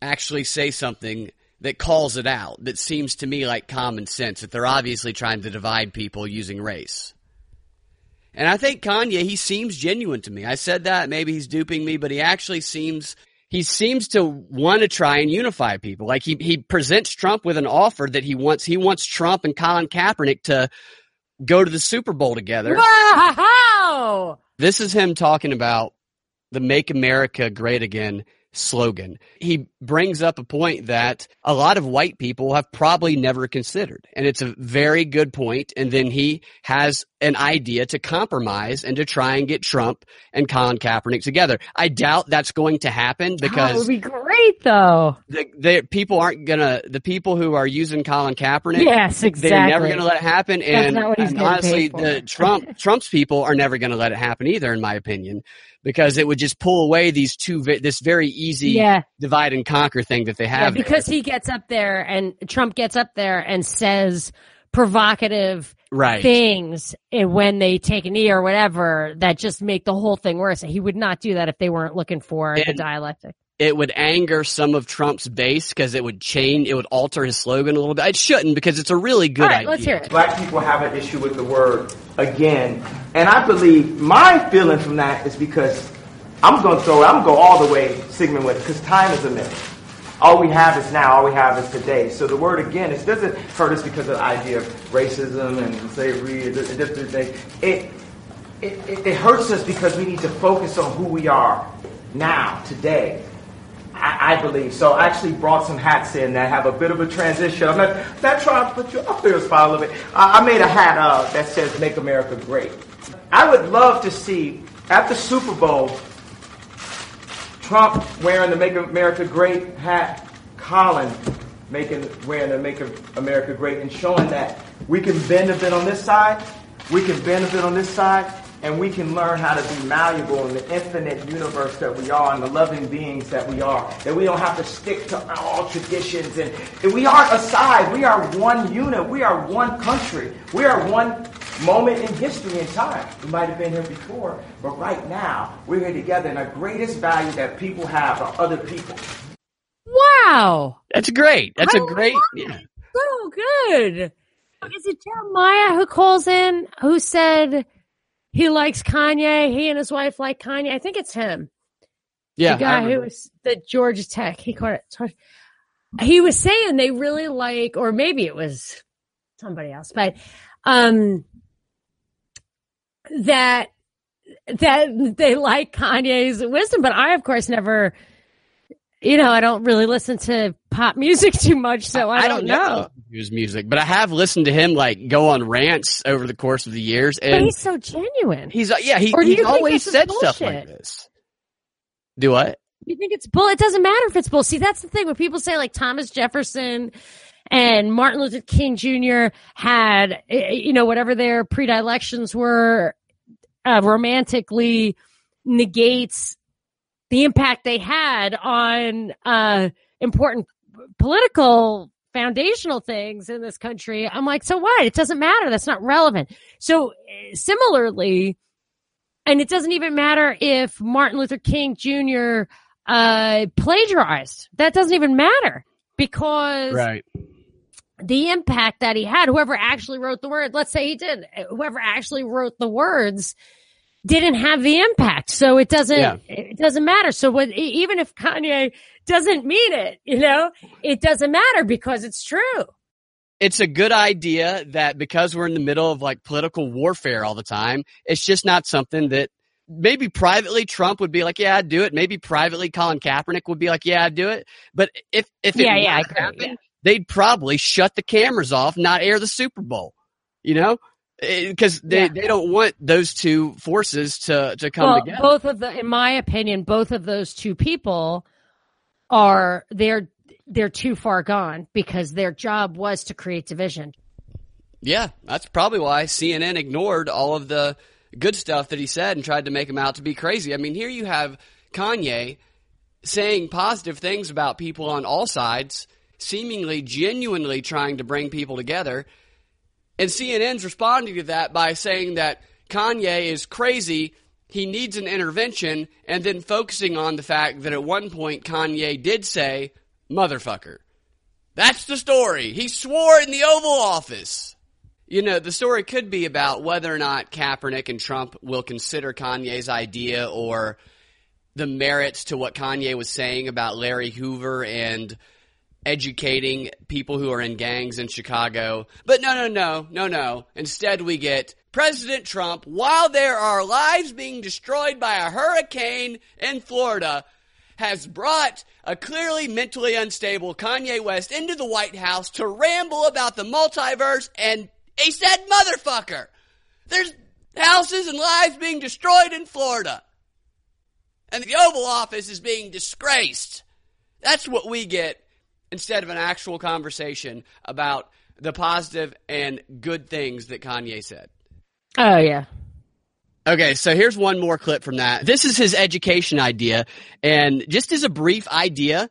actually say something that calls it out, that seems to me like common sense, that they're obviously trying to divide people using race. And I think Kanye, he seems genuine to me. I said that, maybe he's duping me, but he actually seems he seems to want to try and unify people. Like he he presents Trump with an offer that he wants he wants Trump and Colin Kaepernick to go to the Super Bowl together. Wow! This is him talking about the Make America Great Again slogan. He brings up a point that a lot of white people have probably never considered, and it's a very good point. And then he has an idea to compromise and to try and get Trump and Colin Kaepernick together. I doubt that's going to happen, because oh, it would be great, though. The, the people aren't gonna. The people who are using Colin Kaepernick, yes, exactly, they're never gonna let it happen. And, and honestly, the Trump Trump's people are never gonna let it happen either, in my opinion. Because it would just pull away these two, this very easy yeah. divide and conquer thing that they have. Yeah, because there. he gets up there and Trump gets up there and says provocative right. things when they take a knee or whatever that just make the whole thing worse. He would not do that if they weren't looking for and the dialectic. It would anger some of Trump's base, because it would change, it would alter his slogan a little bit. It shouldn't, because it's a really good All right, idea. Let's hear it. Black people have an issue with the word again. And I believe my feeling from that is because I'm going to throw it, I'm going to go all the way, Sigmund, with it, because time is a myth. All we have is now, all we have is today. So the word again, it doesn't hurt us because of the idea of racism and slavery and different things. It, it, it hurts us because we need to focus on who we are now, today. I, I believe so. I actually brought some hats in that have a bit of a transition. I'm not, I'm not trying to put you up there, Spy, a little bit. I, I made a hat uh, that says "Make America Great." I would love to see at the Super Bowl Trump wearing the "Make America Great" hat, Colin making wearing the "Make America Great" and showing that we can bend a bit on this side, we can bend a bit on this side. And we can learn how to be malleable in the infinite universe that we are and the loving beings that we are. That we don't have to stick to all traditions. And we aren't aside. We are one unit. We are one country. We are one moment in history and time. We might have been here before, but right now we're here together. And the greatest value that people have are other people. Wow. That's great. That's I a great. Yeah. So good. Is it Jeremiah who calls in who said he likes Kanye? He and his wife like Kanye. I think it's him. Yeah. The guy who was the Georgia Tech. He called it. He was saying they really like, or maybe it was somebody else, but um, that that they like Kanye's wisdom. But I, of course, never, you know, I don't really listen to pop music too much, so I, I don't, don't know his music, but I have listened to him like go on rants over the course of the years. And but he's so genuine. He's yeah. He, he's always said stuff like this. Do what? You think it's bull? It doesn't matter if it's bull. See, that's the thing when people say like Thomas Jefferson and Martin Luther King Junior had, you know, whatever their predilections were, uh, romantically negates the impact they had on uh, important political foundational things in this country. I'm like, so what? It doesn't matter. That's not relevant. So similarly, and it doesn't even matter if Martin Luther King Junior uh, plagiarized. That doesn't even matter because right. the impact that he had, whoever actually wrote the word, let's say he did, whoever actually wrote the words didn't have the impact. So it doesn't, yeah. it doesn't matter. So what, even if Kanye doesn't mean it, you know, it doesn't matter because it's true. It's a good idea that because we're in the middle of like political warfare all the time, it's just not something that maybe privately Trump would be like, yeah, I'd do it. Maybe privately Colin Kaepernick would be like, yeah, I'd do it. But if, if it yeah, yeah, happened, yeah. they'd probably shut the cameras off, not air the Super Bowl, you know? Because they, yeah. they don't want those two forces to, to come well, together. Both of the, in my opinion, both of those two people are they're they're too far gone because their job was to create division. Yeah, that's probably why C N N ignored all of the good stuff that he said and tried to make him out to be crazy. I mean, here you have Kanye saying positive things about people on all sides, seemingly genuinely trying to bring people together. And C N N's responding to that by saying that Kanye is crazy, he needs an intervention, and then focusing on the fact that at one point Kanye did say, motherfucker. That's the story. He swore in the Oval Office. You know, the story could be about whether or not Kaepernick and Trump will consider Kanye's idea or the merits to what Kanye was saying about Larry Hoover and educating people who are in gangs in Chicago. But no, no, no, no, no. Instead, we get President Trump, while there are lives being destroyed by a hurricane in Florida, has brought a clearly mentally unstable Kanye West into the White House to ramble about the multiverse, and he said, motherfucker. There's houses and lives being destroyed in Florida. And the Oval Office is being disgraced. That's what we get. Instead of an actual conversation about the positive and good things that Kanye said. Oh, yeah. Okay, so here's one more clip from that. This is his education idea. And just as a brief idea,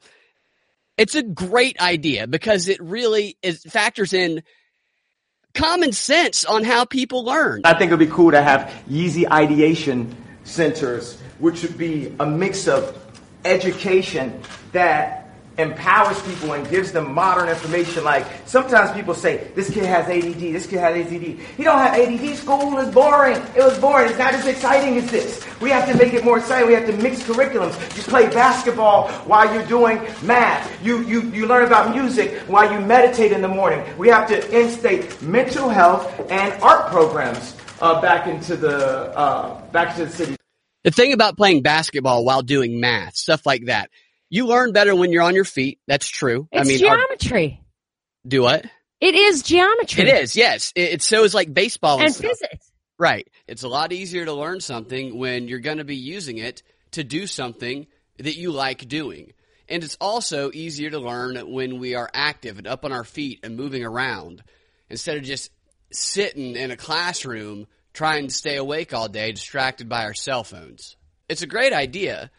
it's a great idea because it really is, factors in common sense on how people learn. I think it would be cool to have Yeezy Ideation Centers, which would be a mix of education that empowers people and gives them modern information. Like sometimes people say, this kid has A D D, this kid has A D D. He don't have A D D. School is boring. It was boring. It's not as exciting as this. We have to make it more exciting. We have to mix curriculums. You play basketball while you're doing math. You you you learn about music while you meditate in the morning. We have to instate mental health and art programs uh, back into the uh, back to the city. The thing about playing basketball while doing math, stuff like that. You learn better when you're on your feet. That's true. It's I mean, geometry. Our, do what? It is geometry. It is, yes. It, it so is like baseball and, and stuff. Physics. Right. It's a lot easier to learn something when you're going to be using it to do something that you like doing. And it's also easier to learn when we are active and up on our feet and moving around instead of just sitting in a classroom trying to stay awake all day distracted by our cell phones. It's a great idea.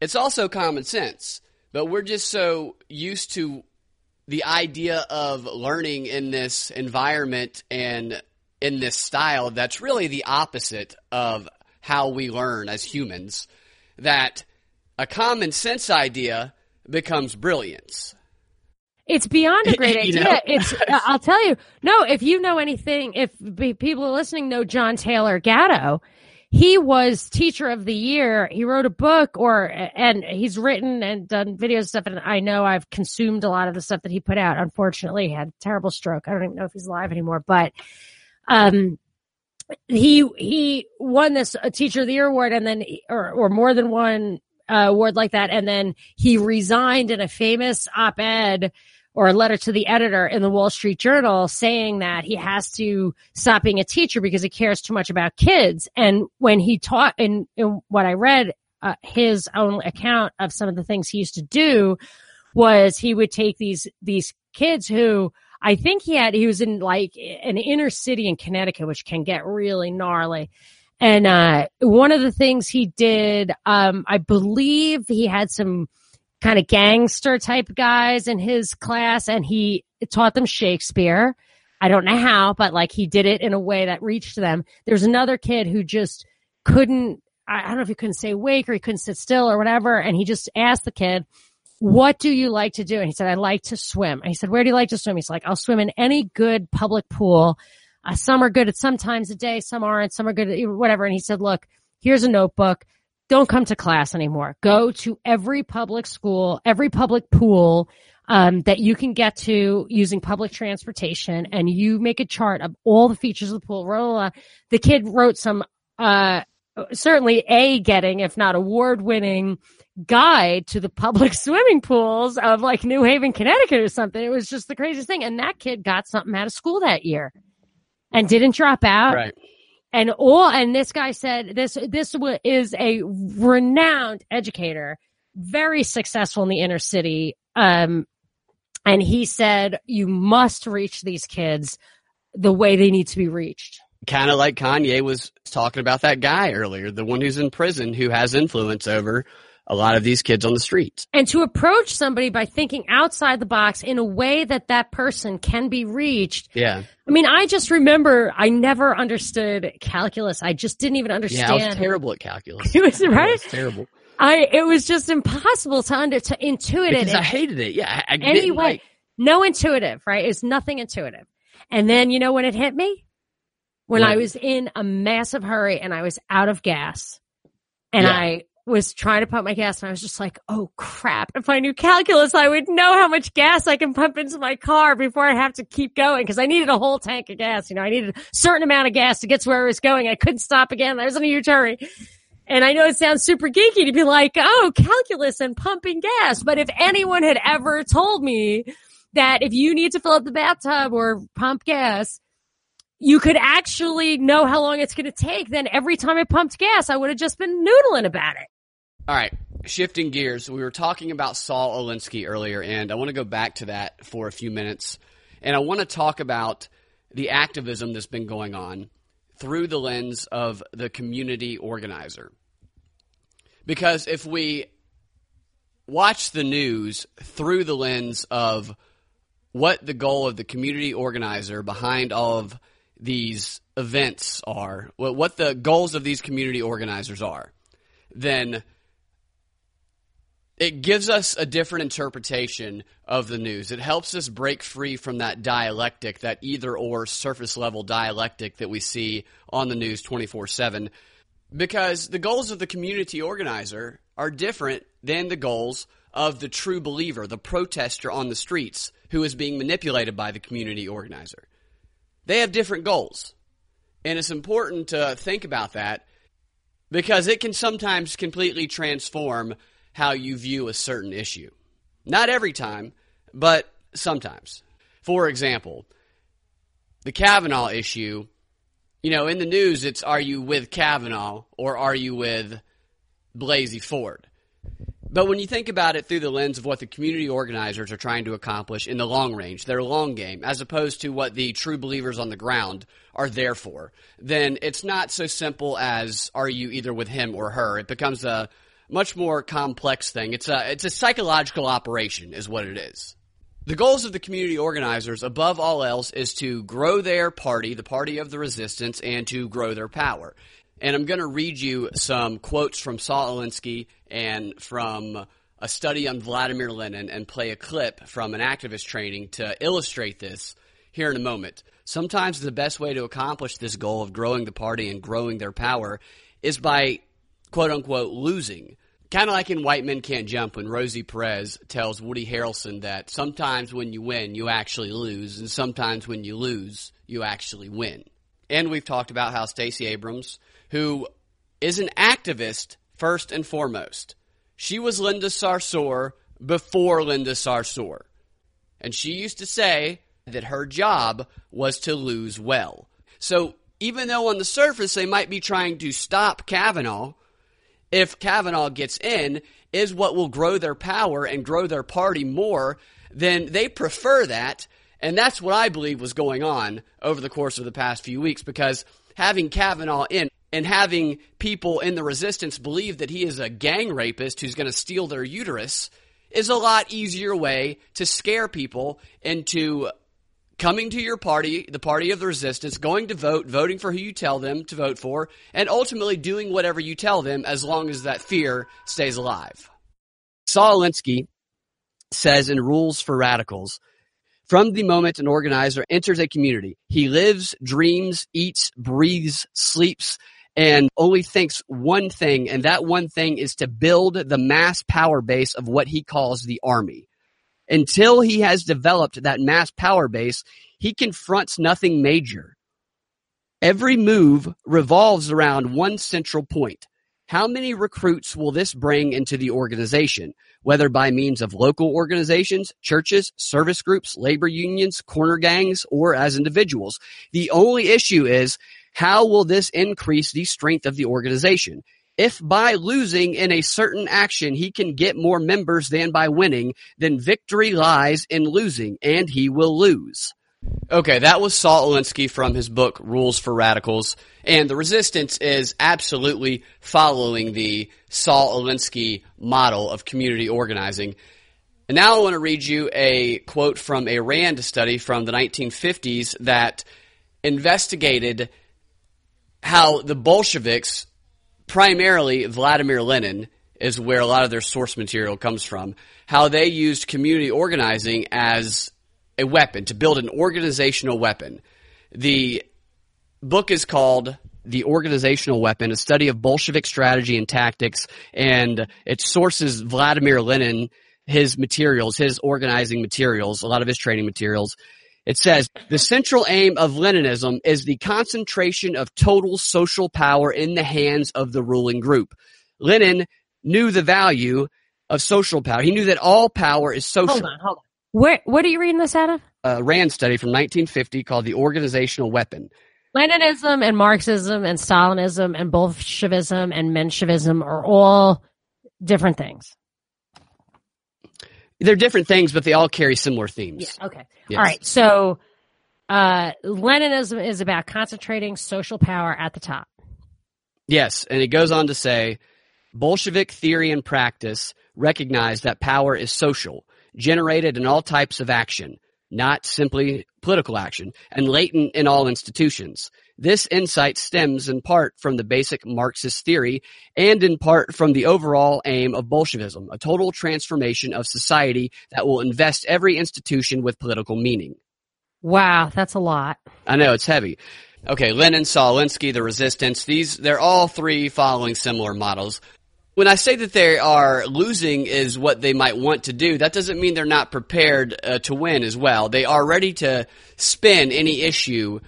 It's also common sense, but we're just so used to the idea of learning in this environment and in this style that's really the opposite of how we learn as humans that a common sense idea becomes brilliance. It's beyond a great idea. Know? It's I'll tell you. No, if you know anything, if people listening know John Taylor Gatto, he was Teacher of the Year. He wrote a book, or and he's written and done videos and stuff. And I know I've consumed a lot of the stuff that he put out. Unfortunately, he had a terrible stroke. I don't even know if he's alive anymore. But um, he he won this uh, Teacher of the Year award, and then or or more than one uh, award like that. And then he resigned in a famous op-ed, or a letter to the editor in the Wall Street Journal, saying that he has to stop being a teacher because he cares too much about kids. And when he taught, in, in what I read, uh, his own account of some of the things he used to do was he would take these these kids who I think he had, he was in like an inner city in Connecticut, which can get really gnarly. And uh, one of the things he did, um, I believe he had some kind of gangster type guys in his class, and he taught them Shakespeare. I don't know how, but like he did it in a way that reached them. There's another kid who just couldn't, I don't know if he couldn't stay awake or he couldn't sit still or whatever. And he just asked the kid, what do you like to do? And he said, I like to swim. And he said, where do you like to swim? He's like, I'll swim in any good public pool. Uh, some are good at some times a day. Some aren't. Some are good at whatever. And he said, look, here's a notebook. Don't come to class anymore. Go to every public school, every public pool um, that you can get to using public transportation, and you make a chart of all the features of the pool. Blah, blah, blah. The kid wrote some uh certainly A-getting, if not award-winning, guide to the public swimming pools of like New Haven, Connecticut or something. It was just the craziest thing. And that kid got something out of school that year and didn't drop out. Right. And all, and this guy said this, this w- is a renowned educator, very successful in the inner city. Um, and he said, you must reach these kids the way they need to be reached. Kind of like Kanye was talking about that guy earlier, the one who's in prison who has influence over a lot of these kids on the streets. And to approach somebody by thinking outside the box in a way that that person can be reached. Yeah. I mean, I just remember I never understood calculus. I just didn't even understand. Yeah, I was terrible at calculus. It was, right? It was terrible. I, it was just impossible to under, to intuit it. Because I hated it. Yeah. I, I anyway, like... no intuitive, right? It's nothing intuitive. And then, you know, when it hit me, when yeah. I was in a massive hurry and I was out of gas and yeah. I, was trying to pump my gas, and I was just like, oh, crap. If I knew calculus, I would know how much gas I can pump into my car before I have to keep going, because I needed a whole tank of gas. You know, I needed a certain amount of gas to get to where I was going. I couldn't stop again. I was in a huge hurry. And I know it sounds super geeky to be like, oh, calculus and pumping gas. But if anyone had ever told me that if you need to fill up the bathtub or pump gas, you could actually know how long it's going to take, then every time I pumped gas, I would have just been noodling about it. All right, shifting gears, we were talking about Saul Alinsky earlier, and I want to go back to that for a few minutes. And I want to talk about the activism that's been going on through the lens of the community organizer. Because if we watch the news through the lens of what the goal of the community organizer behind all of these events are, what the goals of these community organizers are, then it gives us a different interpretation of the news. It helps us break free from that dialectic, that either-or surface-level dialectic that we see on the news twenty-four seven, because the goals of the community organizer are different than the goals of the true believer, the protester on the streets who is being manipulated by the community organizer. They have different goals, and it's important to think about that because it can sometimes completely transform how you view a certain issue. Not every time, but sometimes. For example, the Kavanaugh issue, you know, in the news, it's are you with Kavanaugh or are you with Blasey Ford? But when you think about it through the lens of what the community organizers are trying to accomplish in the long range, their long game, as opposed to what the true believers on the ground are there for, then it's not so simple as are you either with him or her. It becomes a much more complex thing. It's a, it's a psychological operation is what it is. The goals of the community organizers, above all else, is to grow their party, the party of the resistance, and to grow their power. And I'm going to read you some quotes from Saul Alinsky and from a study on Vladimir Lenin and play a clip from an activist training to illustrate this here in a moment. Sometimes the best way to accomplish this goal of growing the party and growing their power is by, quote unquote, losing. Kind of like in White Men Can't Jump when Rosie Perez tells Woody Harrelson that sometimes when you win, you actually lose, and sometimes when you lose, you actually win. And we've talked about how Stacey Abrams, who is an activist first and foremost. She was Linda Sarsour before Linda Sarsour. And she used to say that her job was to lose well. So even though on the surface they might be trying to stop Kavanaugh, if Kavanaugh gets in, is what will grow their power and grow their party more, then they prefer that. And that's what I believe was going on over the course of the past few weeks, because having Kavanaugh in and having people in the resistance believe that he is a gang rapist who's going to steal their uterus is a lot easier way to scare people into coming to your party, the party of the resistance, going to vote, voting for who you tell them to vote for, and ultimately doing whatever you tell them as long as that fear stays alive. Saul Alinsky says in Rules for Radicals, from the moment an organizer enters a community, he lives, dreams, eats, breathes, sleeps, and only thinks one thing, and that one thing is to build the mass power base of what he calls the army. Until he has developed that mass power base, he confronts nothing major. Every move revolves around one central point. How many recruits will this bring into the organization, whether by means of local organizations, churches, service groups, labor unions, corner gangs, or as individuals? The only issue is, how will this increase the strength of the organization? If by losing in a certain action he can get more members than by winning, then victory lies in losing, and he will lose. Okay, that was Saul Alinsky from his book, Rules for Radicals. And the resistance is absolutely following the Saul Alinsky model of community organizing. And now I want to read you a quote from a RAND study from the nineteen fifties that investigated how the Bolsheviks, primarily Vladimir Lenin, is where a lot of their source material comes from, how they used community organizing as a weapon, to build an organizational weapon. The book is called The Organizational Weapon, a study of Bolshevik strategy and tactics, and it sources Vladimir Lenin, his materials, his organizing materials, a lot of his training materials. It says, the central aim of Leninism is the concentration of total social power in the hands of the ruling group. Lenin knew the value of social power. He knew that all power is social. Hold on, hold on. Where, what are you reading this out of? A RAND study from nineteen fifty called The Organizational Weapon. Leninism and Marxism and Stalinism and Bolshevism and Menshevism are all different things. They're different things, but they all carry similar themes. Yeah, okay. Yes. All right. So uh, Leninism is about concentrating social power at the top. Yes, and it goes on to say, Bolshevik theory and practice recognize that power is social, generated in all types of action, not simply political action, and latent in all institutions. This insight stems in part from the basic Marxist theory and in part from the overall aim of Bolshevism, a total transformation of society that will invest every institution with political meaning. Wow, that's a lot. I know, it's heavy. Okay, Lenin, Saul Alinsky, the resistance, these, they're all three following similar models. When I say that they are losing is what they might want to do, that doesn't mean they're not prepared uh, to win as well. They are ready to spin any issue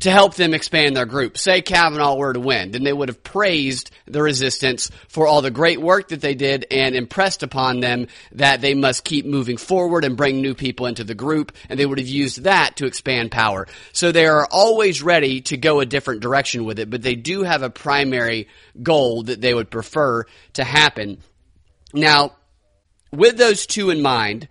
to help them expand their group. Say Kavanaugh were to win, then they would have praised the resistance for all the great work that they did and impressed upon them that they must keep moving forward and bring new people into the group, and they would have used that to expand power. So they are always ready to go a different direction with it, but they do have a primary goal that they would prefer to happen. Now, with those two in mind,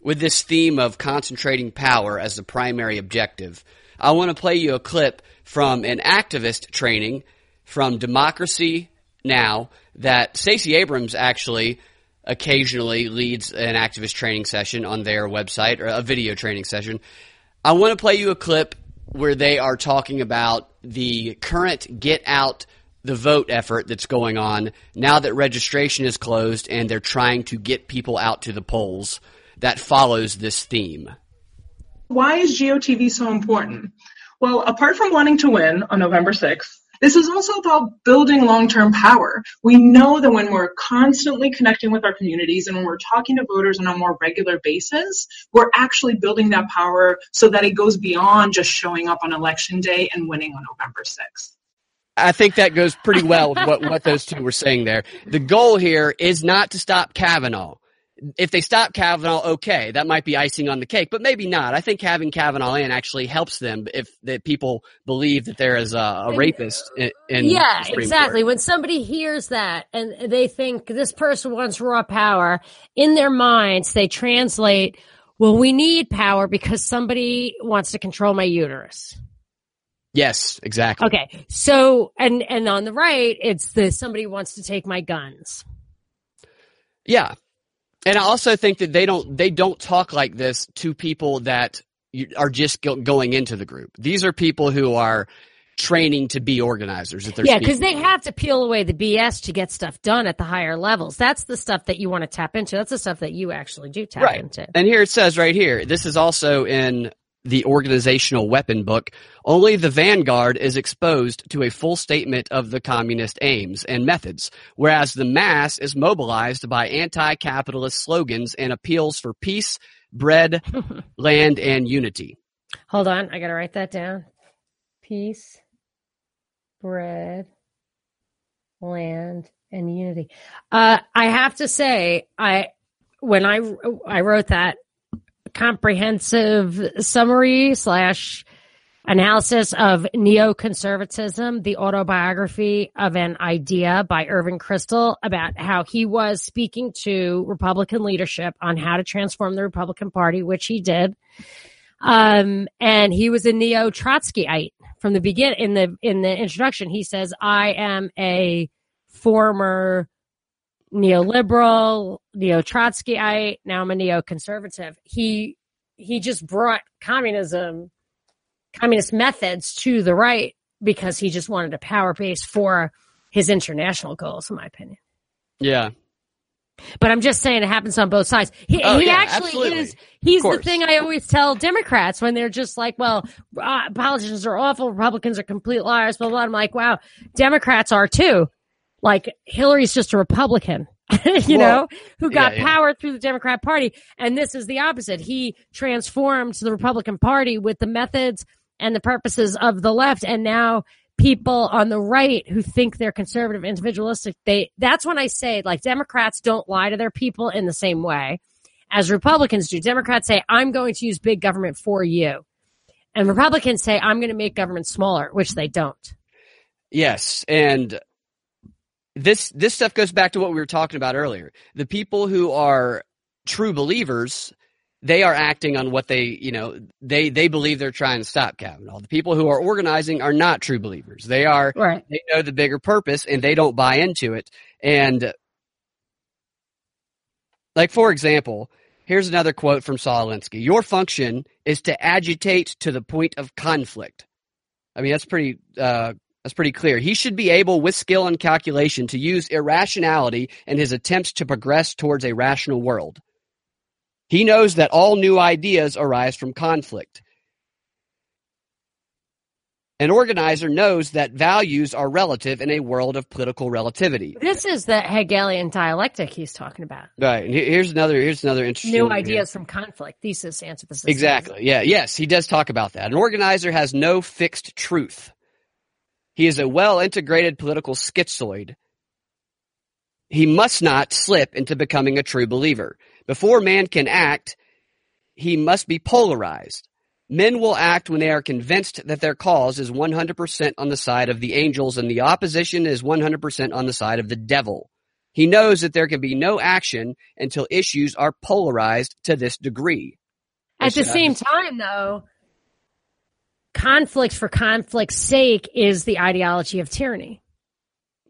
with this theme of concentrating power as the primary objective, I want to play you a clip from an activist training from Democracy Now! That Stacey Abrams actually occasionally leads an activist training session on their website, or a video training session. I want to play you a clip where they are talking about the current Get Out the Vote effort that's going on now that registration is closed and they're trying to get people out to the polls that follows this theme. Why is G O T V so important? Well, apart from wanting to win on November sixth, this is also about building long-term power. We know that when we're constantly connecting with our communities and when we're talking to voters on a more regular basis, we're actually building that power so that it goes beyond just showing up on election day and winning on November sixth. I think that goes pretty well with what, what those two were saying there. The goal here is not to stop Kavanaugh. If they stop Kavanaugh, okay, that might be icing on the cake, but maybe not. I think having Kavanaugh in actually helps them if the people believe that there is a, a rapist in, in yeah, exactly. Court. When somebody hears that and they think this person wants raw power, in their minds they translate, well, we need power because somebody wants to control my uterus. Yes, exactly. Okay, so and and on the right, it's the somebody wants to take my guns. Yeah. And I also think that they don't they don't talk like this to people that are just go, going into the group. These are people who are training to be organizers. That they're yeah, because they have to peel away the B S to get stuff done at the higher levels. That's the stuff that you want to tap into. That's the stuff that you actually do tap right. into. And here it says right here, this is also in The Organizational Weapon book, only the vanguard is exposed to a full statement of the communist aims and methods, whereas the mass is mobilized by anti-capitalist slogans and appeals for peace, bread, land, and unity. Hold on. I got to write that down. Peace, bread, land, and unity. Uh, I have to say, I when I, I wrote that comprehensive summary slash analysis of Neoconservatism, the autobiography of an idea by Irving Kristol, about how he was speaking to Republican leadership on how to transform the Republican Party, which he did. Um, and he was a neo-Trotskyite from the beginning. In the, in the introduction, he says, I am a former neoliberal, neo-Trotskyite, now I'm a neoconservative. He he just brought communism, communist methods to the right because he just wanted a power base for his international goals, in my opinion. Yeah. But I'm just saying it happens on both sides. He, oh, he yeah, actually absolutely. is, he's the thing I always tell Democrats when they're just like, well, uh, politicians are awful, Republicans are complete liars, blah, blah. I'm like, wow, Democrats are too. Like, Hillary's just a Republican, you well, know, who got yeah, yeah. power through the Democrat Party. And this is the opposite. He transformed the Republican Party with the methods and the purposes of the left. And now people on the right who think they're conservative, individualistic, they that's when I say, like, Democrats don't lie to their people in the same way as Republicans do. Democrats say, I'm going to use big government for you. And Republicans say, I'm going to make government smaller, which they don't. Yes. And This this stuff goes back to what we were talking about earlier. The people who are true believers, they are acting on what they, you know, they, they believe they're trying to stop Kavanaugh. The people who are organizing are not true believers. They are right. They know the bigger purpose and they don't buy into it. And like, for example, here's another quote from Saul Alinsky. Your function is to agitate to the point of conflict. I mean, that's pretty uh, – That's pretty clear. He should be able, with skill and calculation, to use irrationality in his attempts to progress towards a rational world. He knows that all new ideas arise from conflict. An organizer knows that values are relative in a world of political relativity. This is the Hegelian dialectic he's talking about. Right. And here's another here's another interesting new ideas from conflict, thesis, antithesis. Exactly. Yeah. Yes, he does talk about that. An organizer has no fixed truth. He is a well-integrated political schizoid. He must not slip into becoming a true believer. Before man can act, he must be polarized. Men will act when they are convinced that their cause is one hundred percent on the side of the angels and the opposition is one hundred percent on the side of the devil. He knows that there can be no action until issues are polarized to this degree. At the same time, though, conflict for conflict's sake is the ideology of tyranny.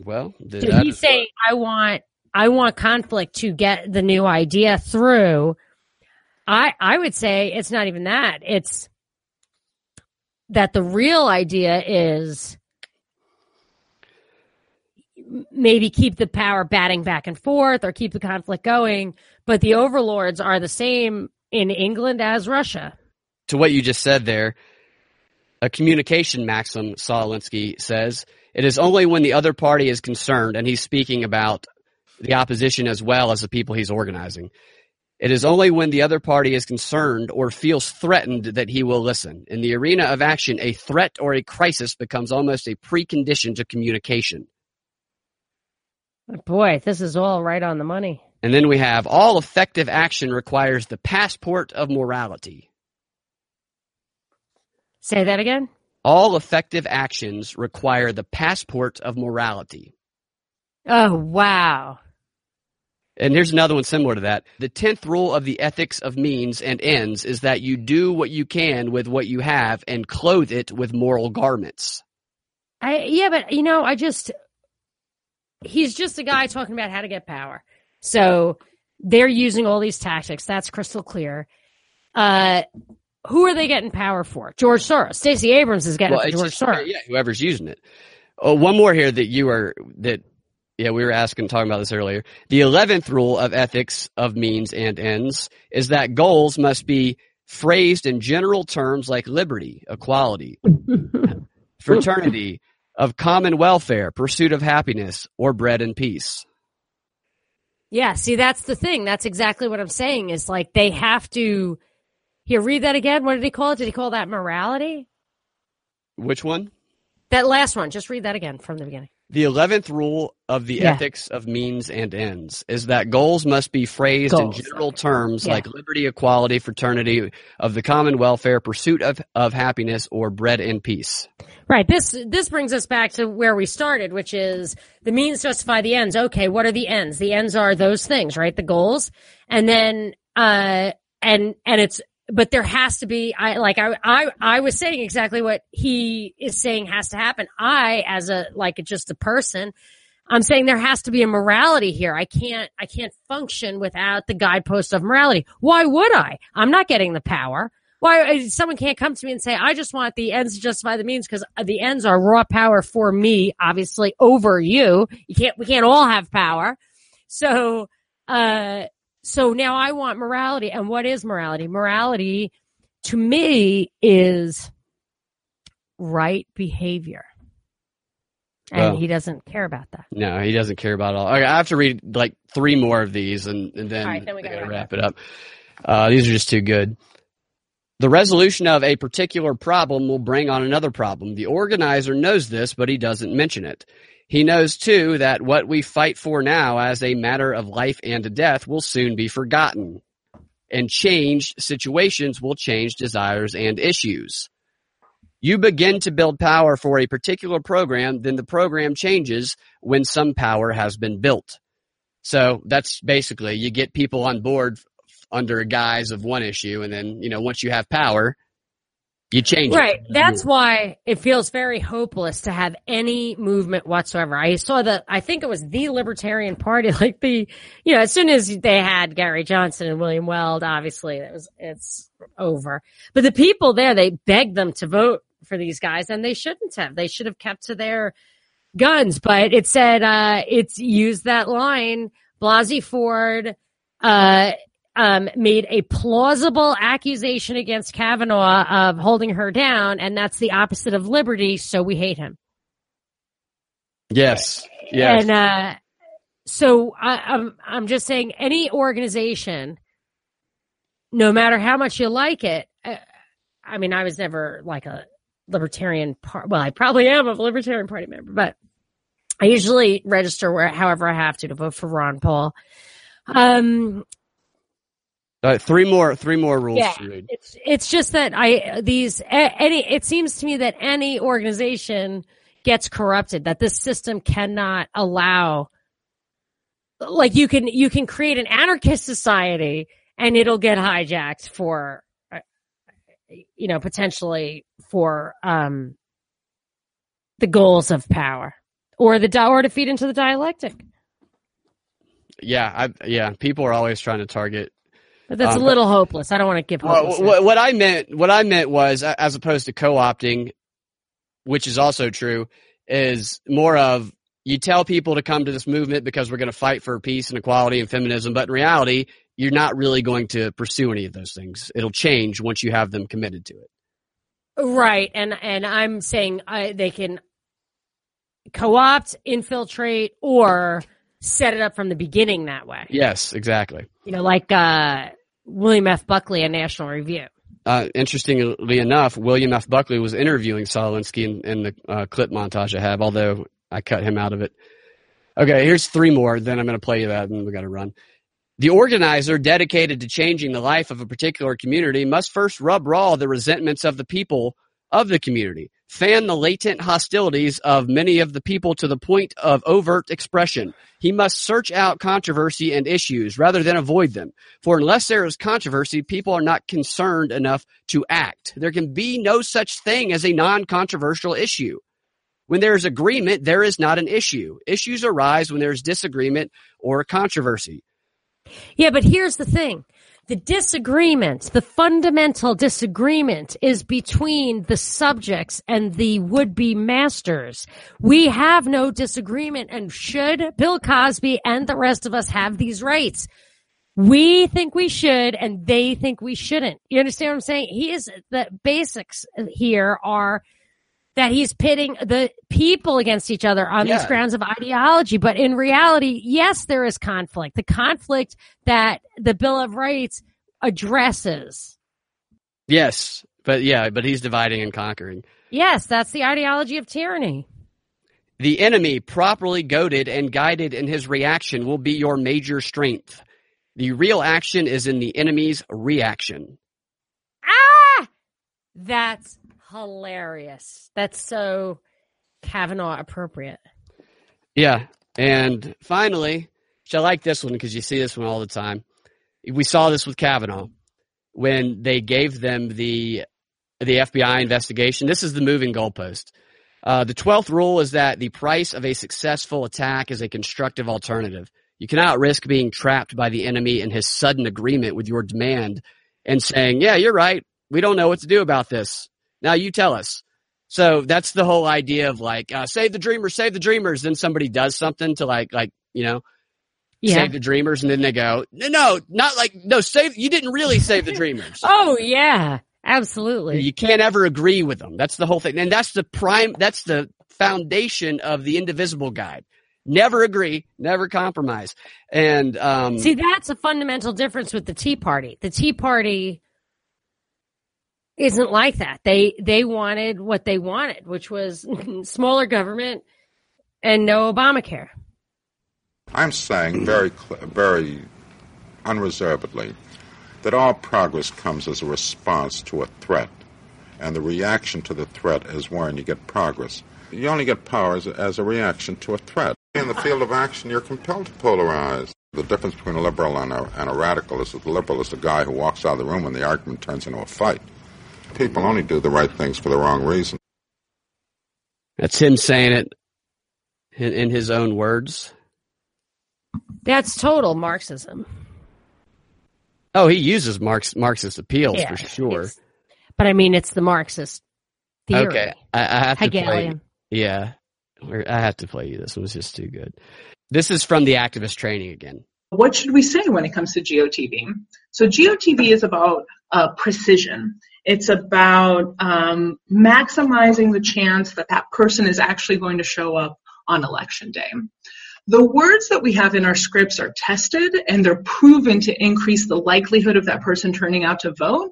Well, so he's saying, I want, I want conflict to get the new idea through. I, I would say it's not even that. It's that the real idea is maybe keep the power batting back and forth or keep the conflict going, but the overlords are the same in England as Russia. To what you just said there, a communication maxim, Saul Alinsky says, it is only when the other party is concerned, and he's speaking about the opposition as well as the people he's organizing, it is only when the other party is concerned or feels threatened that he will listen. In the arena of action, a threat or a crisis becomes almost a precondition to communication. Boy, this is all right on the money. And then we have all effective action requires the passport of morality. Say that again? All effective actions require the passport of morality. Oh, wow. And here's another one similar to that. The tenth rule of the ethics of means and ends is that you do what you can with what you have and clothe it with moral garments. I, yeah, but, you know, I just – he's just a guy talking about how to get power. So they're using all these tactics. That's crystal clear. Uh, who are they getting power for? George Soros. Stacey Abrams is getting well, it for George just, Soros. Yeah, whoever's using it. Oh, one more here that you are – that. Yeah, we were asking, talking about this earlier. The eleventh rule of ethics of means and ends is that goals must be phrased in general terms like liberty, equality, fraternity, of common welfare, pursuit of happiness, or bread and peace. Yeah, see, that's the thing. That's exactly what I'm saying is like they have to – here, read that again. What did he call it? Did he call that morality? Which one? That last one. Just read that again from the beginning. The eleventh rule of the yeah. ethics of means and ends is that goals must be phrased goals. in general terms yeah. like liberty, equality, fraternity, of the common welfare, pursuit of, of happiness, or bread and peace. Right. This this brings us back to where we started, which is the means justify the ends. Okay, what are the ends? The ends are those things, right? The goals. And then uh and and it's but there has to be I like I I I was saying exactly what he is saying has to happen. I as a like just a person, I'm saying there has to be a morality here. I can't I can't function without the guidepost of morality. Why would I? I'm not getting the power. Why someone can't come to me and say I just want the ends to justify the means because the ends are raw power for me, obviously over you. You can't we can't all have power. So uh So now I want morality. And what is morality? Morality, to me, is right behavior. And well, he doesn't care about that. No, he doesn't care about it all. Okay, I have to read like three more of these and, and then, right, then we gotta wrap it up. Uh, these are just too good. The resolution of a particular problem will bring on another problem. The organizer knows this, but he doesn't mention it. He knows, too, that what we fight for now as a matter of life and death will soon be forgotten, and changed situations will change desires and issues. You begin to build power for a particular program, then the program changes when some power has been built. So that's basically you get people on board under a guise of one issue, and then, you know, once you have power – you change right. it. Right. That's why it feels very hopeless to have any movement whatsoever. I saw the, I think it was the Libertarian Party, like the, you know, as soon as they had Gary Johnson and William Weld, obviously it was, it's over. But the people there, they begged them to vote for these guys and they shouldn't have. They should have kept to their guns. But it said, uh, it's used that line, Blasey Ford, uh, um, made a plausible accusation against Kavanaugh of holding her down, and that's the opposite of liberty, so we hate him. Yes. Yes. And uh, so I, I'm, I'm just saying any organization, no matter how much you like it, I, I mean, I was never like a Libertarian Party. Well, I probably am a Libertarian Party member, but I usually register where, however I have to, to vote for Ron Paul. Um, uh, three more, three more rules. Yeah, to read. It's, it's just that I, these, any, it seems to me that any organization gets corrupted, that this system cannot allow, like you can, you can create an anarchist society and it'll get hijacked for, you know, potentially for, um, the goals of power. Or the or to feed into the dialectic. Yeah, I, yeah. People are always trying to target. But that's um, a little but, hopeless. I don't want to give hopeless. Well, what I meant, what I meant was, as opposed to co-opting, which is also true, is more of you tell people to come to this movement because we're going to fight for peace and equality and feminism. But in reality, you're not really going to pursue any of those things. It'll change once you have them committed to it. Right, and and I'm saying I, they can. Co-opt, infiltrate, or set it up from the beginning that way. Yes, exactly. You know, like uh, William F. Buckley on National Review. Uh, interestingly enough, William F. Buckley was interviewing Saul Alinsky in, in the uh, clip montage I have, although I cut him out of it. Okay, here's three more, then I'm going to play you that, and we got to run. The organizer dedicated to changing the life of a particular community must first rub raw the resentments of the people of the community, fan the latent hostilities of many of the people to the point of overt expression. He must search out controversy and issues rather than avoid them. For unless there is controversy, people are not concerned enough to act. There can be no such thing as a non-controversial issue. When there is agreement, there is not an issue. Issues arise when there is disagreement or controversy. Yeah, but here's the thing. The disagreement, the fundamental disagreement is between the subjects and the would-be masters. We have no disagreement, and should Bill Cosby and the rest of us have these rights? We think we should, and they think we shouldn't. You understand what I'm saying? He is, the basics here are that he's pitting the people against each other on yeah. these grounds of ideology. But in reality, yes, there is conflict. The conflict that the Bill of Rights addresses. Yes, but yeah, but he's dividing and conquering. Yes, that's the ideology of tyranny. The enemy, properly goaded and guided in his reaction, will be your major strength. The real action is in the enemy's reaction. Ah! That's hilarious. That's so Kavanaugh appropriate. Yeah. And finally, which I like this one because you see this one all the time. We saw this with Kavanaugh when they gave them the the F B I investigation. This is the moving goalpost. Uh, the twelfth rule is that the price of a successful attack is a constructive alternative. You cannot risk being trapped by the enemy in his sudden agreement with your demand and saying, yeah, you're right. We don't know what to do about this. Now you tell us. So that's the whole idea of like, uh, save the dreamers, save the dreamers. Then somebody does something to like, like, you know, yeah. save the dreamers. And then they go, no, no, not like, no, save, you didn't really save the dreamers. Oh yeah, absolutely. You can't ever agree with them. That's the whole thing. And that's the prime, that's the foundation of the Indivisible Guide. Never agree, never compromise. And, um, see, that's a fundamental difference with the Tea Party. The Tea Party isn't like that. They they wanted what they wanted, which was smaller government and no Obamacare. I'm saying very very unreservedly that all progress comes as a response to a threat, and the reaction to the threat is when you get progress. You only get power as, as a reaction to a threat. In the field of action, you're compelled to polarize. The difference between a liberal and a, and a radical is that the liberal is the guy who walks out of the room when the argument turns into a fight. People only do the right things for the wrong reason. That's him saying it in, in his own words. That's total Marxism. Oh, he uses Marx Marxist appeals yeah, for sure. But I mean, it's the Marxist theory. Okay, I, I have to play. Yeah, I have to play you. This one's just too good. This is from the activist training again. what should we say when it comes to G O T V? So G O T V is about uh, precision. It's about um, maximizing the chance that that person is actually going to show up on election day. The words that we have in our scripts are tested, and they're proven to increase the likelihood of that person turning out to vote.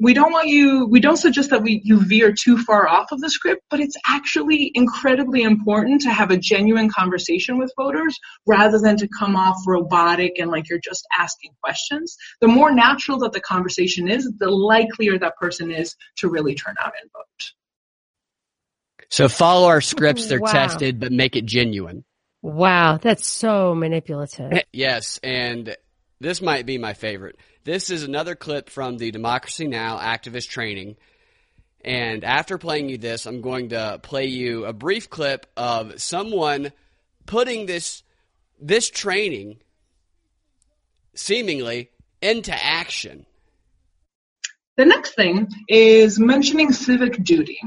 We don't want you, we don't suggest that we, you veer too far off of the script, but it's actually incredibly important to have a genuine conversation with voters rather than to come off robotic and like you're just asking questions. The more natural that the conversation is, the likelier that person is to really turn out and vote. So follow our scripts, they're wow. tested, but make it genuine. Wow, that's so manipulative. Yes, and this might be my favorite. This is another clip from the Democracy Now! Activist training. And after playing you this, I'm going to play you a brief clip of someone putting this this training seemingly into action. The next thing is mentioning civic duty,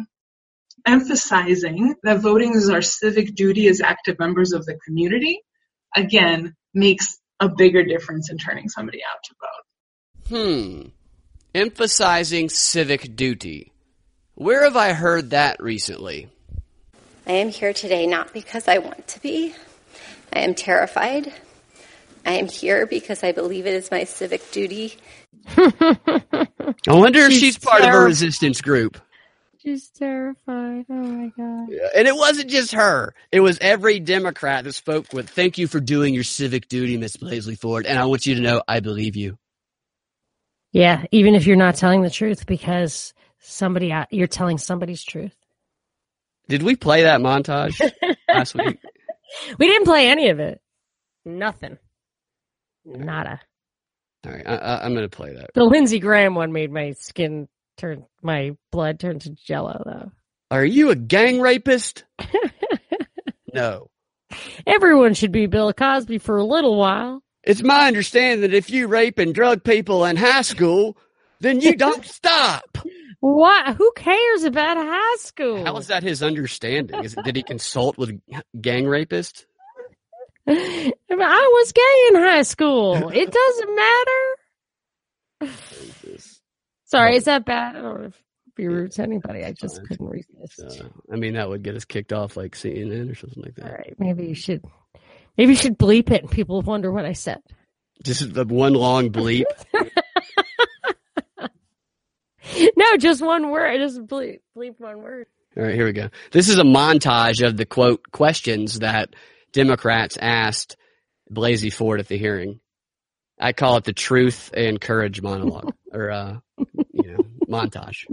emphasizing that voting is our civic duty as active members of the community. Again, makes a bigger difference in turning somebody out to vote. Hmm. Emphasizing civic duty. Where have I heard that recently? I am here today not because I want to be. I am terrified. I am here because I believe it is my civic duty. I wonder she's if she's part ter- of a resistance group. She's terrified. Oh, my God. Yeah, and it wasn't just her. It was every Democrat that spoke with, thank you for doing your civic duty, Miz Blasey Ford, and I want you to know I believe you. Yeah, even if you're not telling the truth, because somebody you're telling somebody's truth. Did we play that montage last week? We didn't play any of it. Nothing. Nada. All right, I, I'm going to play that. The Lindsey Graham one made my skin turn, my blood turn to jello, though. Are you a gang rapist? No. Everyone should be Bill Cosby for a little while. It's my understanding that if you rape and drug people in high school, then you don't stop. What? Who cares about high school? How is that his understanding? Is it, did he consult with gang rapists? I was gay in high school. It doesn't matter. Sorry, is that bad? I don't know if it'd be rude to anybody. I just couldn't resist. Uh, I mean, that would get us kicked off like C N N or something like that. All right, maybe you should... Maybe you should bleep it and people wonder what I said. Just one long bleep? No, just one word. Just bleep, bleep one word. All right, here we go. This is a montage of the, quote, questions that Democrats asked Blasey Ford at the hearing. I call it the truth and courage monologue or, uh, you know, montage.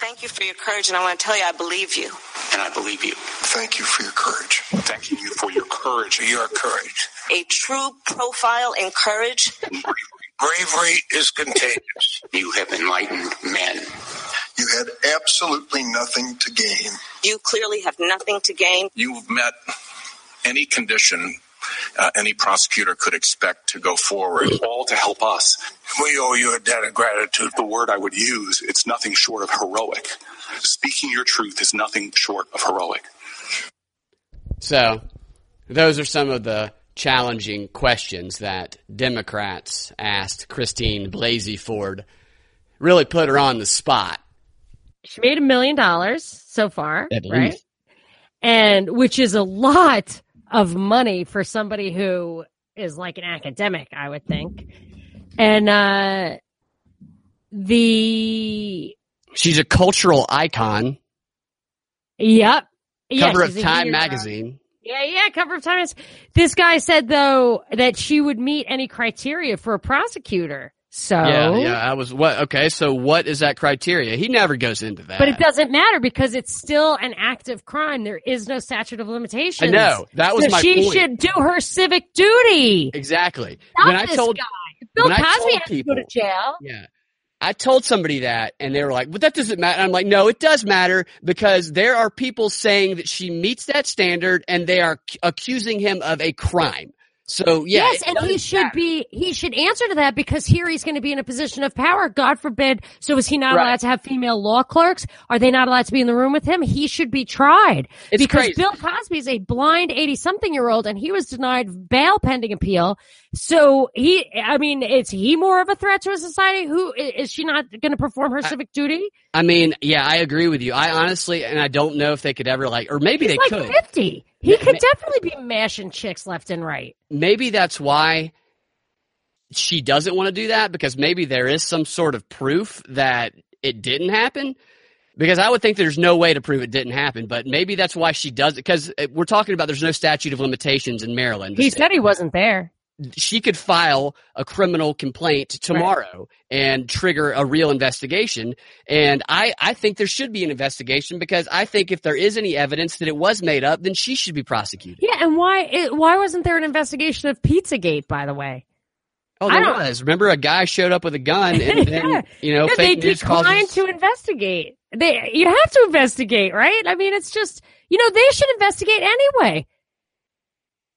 Thank you for your courage, and I want to tell you I believe you. And I believe you. Thank you for your courage. Thank you for your courage. Your courage. A true profile in courage. Bravery, bravery is contagious. You have enlightened men. You had absolutely nothing to gain. You clearly have nothing to gain. You've met any condition uh, any prosecutor could expect to go forward, all to help us. We owe you a debt of gratitude. The word I would use, it's nothing short of heroic. Speaking your truth is nothing short of heroic. So those are some of the challenging questions that Democrats asked Christine Blasey Ford. Really put her on the spot. She made a million dollars so far, at right? least. And which is a lot of money for somebody who is like an academic, I would think. And uh, the... She's a cultural icon. Yep. Cover yeah, of Time magazine. Yeah, yeah, cover of Time. This guy said, though, that she would meet any criteria for a prosecutor. So yeah, yeah, I was what? Okay, so what is that criteria? He never goes into that. But it doesn't matter because it's still an active crime. There is no statute of limitations. I know that was so my she point. She should do her civic duty. Exactly. Stop when this I told guy. Bill Cosby has people, to go to jail. Yeah. I told somebody that, and they were like, well, that doesn't matter. I'm like, no, it does matter because there are people saying that she meets that standard, and they are c- accusing him of a crime. So yeah, yes, and he should matter. be he should answer to that, because here he's going to be in a position of power. God forbid. So is he not right. allowed to have female law clerks? Are they not allowed to be in the room with him? He should be tried. It's because crazy. Bill Cosby is a blind eighty-something-year-old, and he was denied bail pending appeal. So he, I mean, is he more of a threat to a society? Who is she not going to perform her I, civic duty? I mean, yeah, I agree with you. I honestly, and I don't know if they could ever like, or maybe he's they like could. fifty He could definitely be mashing chicks left and right. Maybe that's why she doesn't want to do that, because maybe there is some sort of proof that it didn't happen. Because I would think there's no way to prove it didn't happen, but maybe that's why she does it. Because we're talking about there's no statute of limitations in Maryland. He said he wasn't there. She could file a criminal complaint tomorrow right. and trigger a real investigation. And I, I think there should be an investigation, because I think if there is any evidence that it was made up, then she should be prosecuted. Yeah, and why it, why wasn't there an investigation of Pizzagate, by the way? Oh, there was. Remember, a guy showed up with a gun and then, yeah. you know, yeah, fake news causes. They declined to investigate. They, you have to investigate, right? I mean, it's just, you know, they should investigate anyway.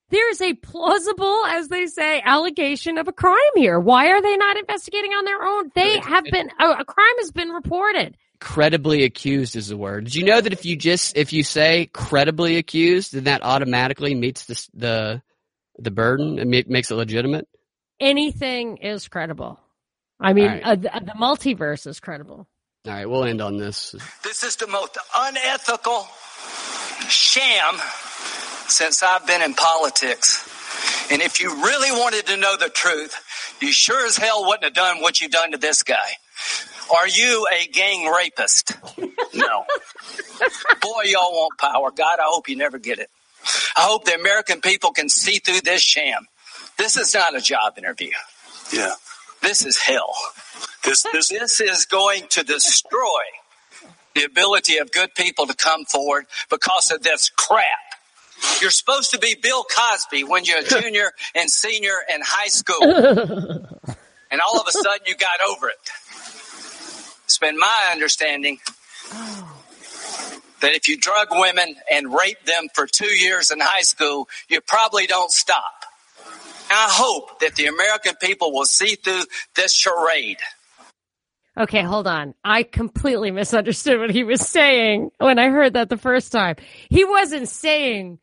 There is a plausible, as they say, allegation of a crime here. Why are they not investigating on their own? They have been – a crime has been reported. Credibly accused is the word. Did you know that if you just – if you say credibly accused, then that automatically meets the the, the burden? It makes it legitimate? Anything is credible. I mean, right. uh, the, the multiverse is credible. All right, we'll end on this. This is the most unethical sham since I've been in politics. And if you really wanted to know the truth, you sure as hell wouldn't have done what you've done to this guy. Are you a gang rapist? No. Boy, y'all want power. God, I hope you never get it. I hope the American people can see through this sham. This is not a job interview. Yeah. This is hell. This, this, this is going to destroy the ability of good people to come forward because of this crap. You're supposed to be Bill Cosby when you're a junior and senior in high school. And all of a sudden you got over it. It's been my understanding that if you drug women and rape them for two years in high school, you probably don't stop. I hope that the American people will see through this charade. Okay, hold on. I completely misunderstood what he was saying when I heard that the first time. He wasn't saying...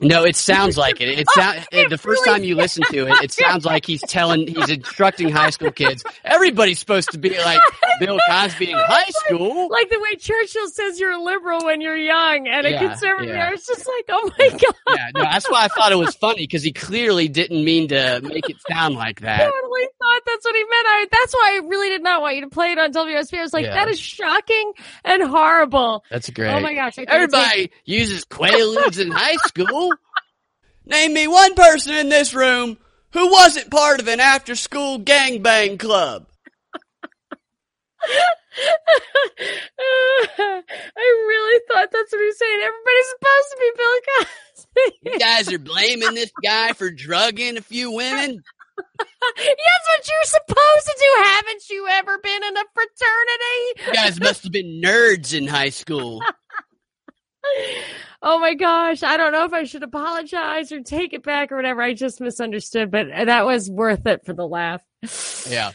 No, it sounds like it. It, sound, oh, it the first really, time you listen to it, it sounds like he's telling, he's instructing high school kids. Everybody's supposed to be like Bill Cosby in high school. Like, like the way Churchill says you're a liberal when you're young and yeah, a conservative. Yeah. I was just like, oh my God. Yeah, no, that's why I thought it was funny, because he clearly didn't mean to make it sound like that. I totally thought that's what he meant. I, that's why I really did not want you to play it on W S B. I was like, yeah. that is shocking and horrible. That's great. Oh my gosh. Everybody take- uses Quaaludes in high school. Name me one person in this room who wasn't part of an after-school gangbang club. I really thought that's what he was saying. Everybody's supposed to be Bill Cosby. You guys are blaming this guy for drugging a few women? That's what you're supposed to do. Haven't you ever been in a fraternity? You guys must have been nerds in high school. Oh my gosh, I don't know if I should apologize or take it back or whatever. I just misunderstood, but that was worth it for the laugh. Yeah.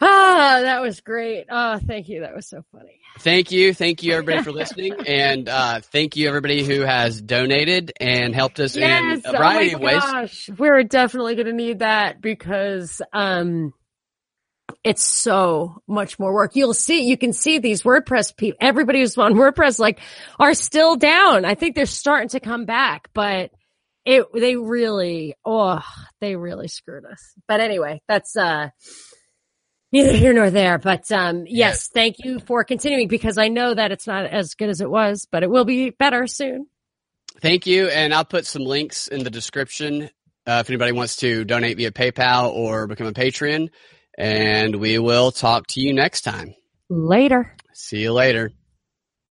Ah, that was great. Oh, thank you. That was so funny. Thank you. Thank you, everybody, for listening. And uh, thank you, everybody, who has donated and helped us yes, in a variety oh my of gosh. ways. We're definitely going to need that, because um, it's so much more work. You'll see, you can see these WordPress people, everybody who's on WordPress, like, are still down. I think they're starting to come back, but it, they really, oh, they really screwed us. But anyway, that's, uh, neither here nor there. But, um, yes, thank you for continuing, because I know that it's not as good as it was, but it will be better soon. Thank you. And I'll put some links in the description, uh, if anybody wants to donate via PayPal or become a Patreon. And we will talk to you next time. Later. See you later.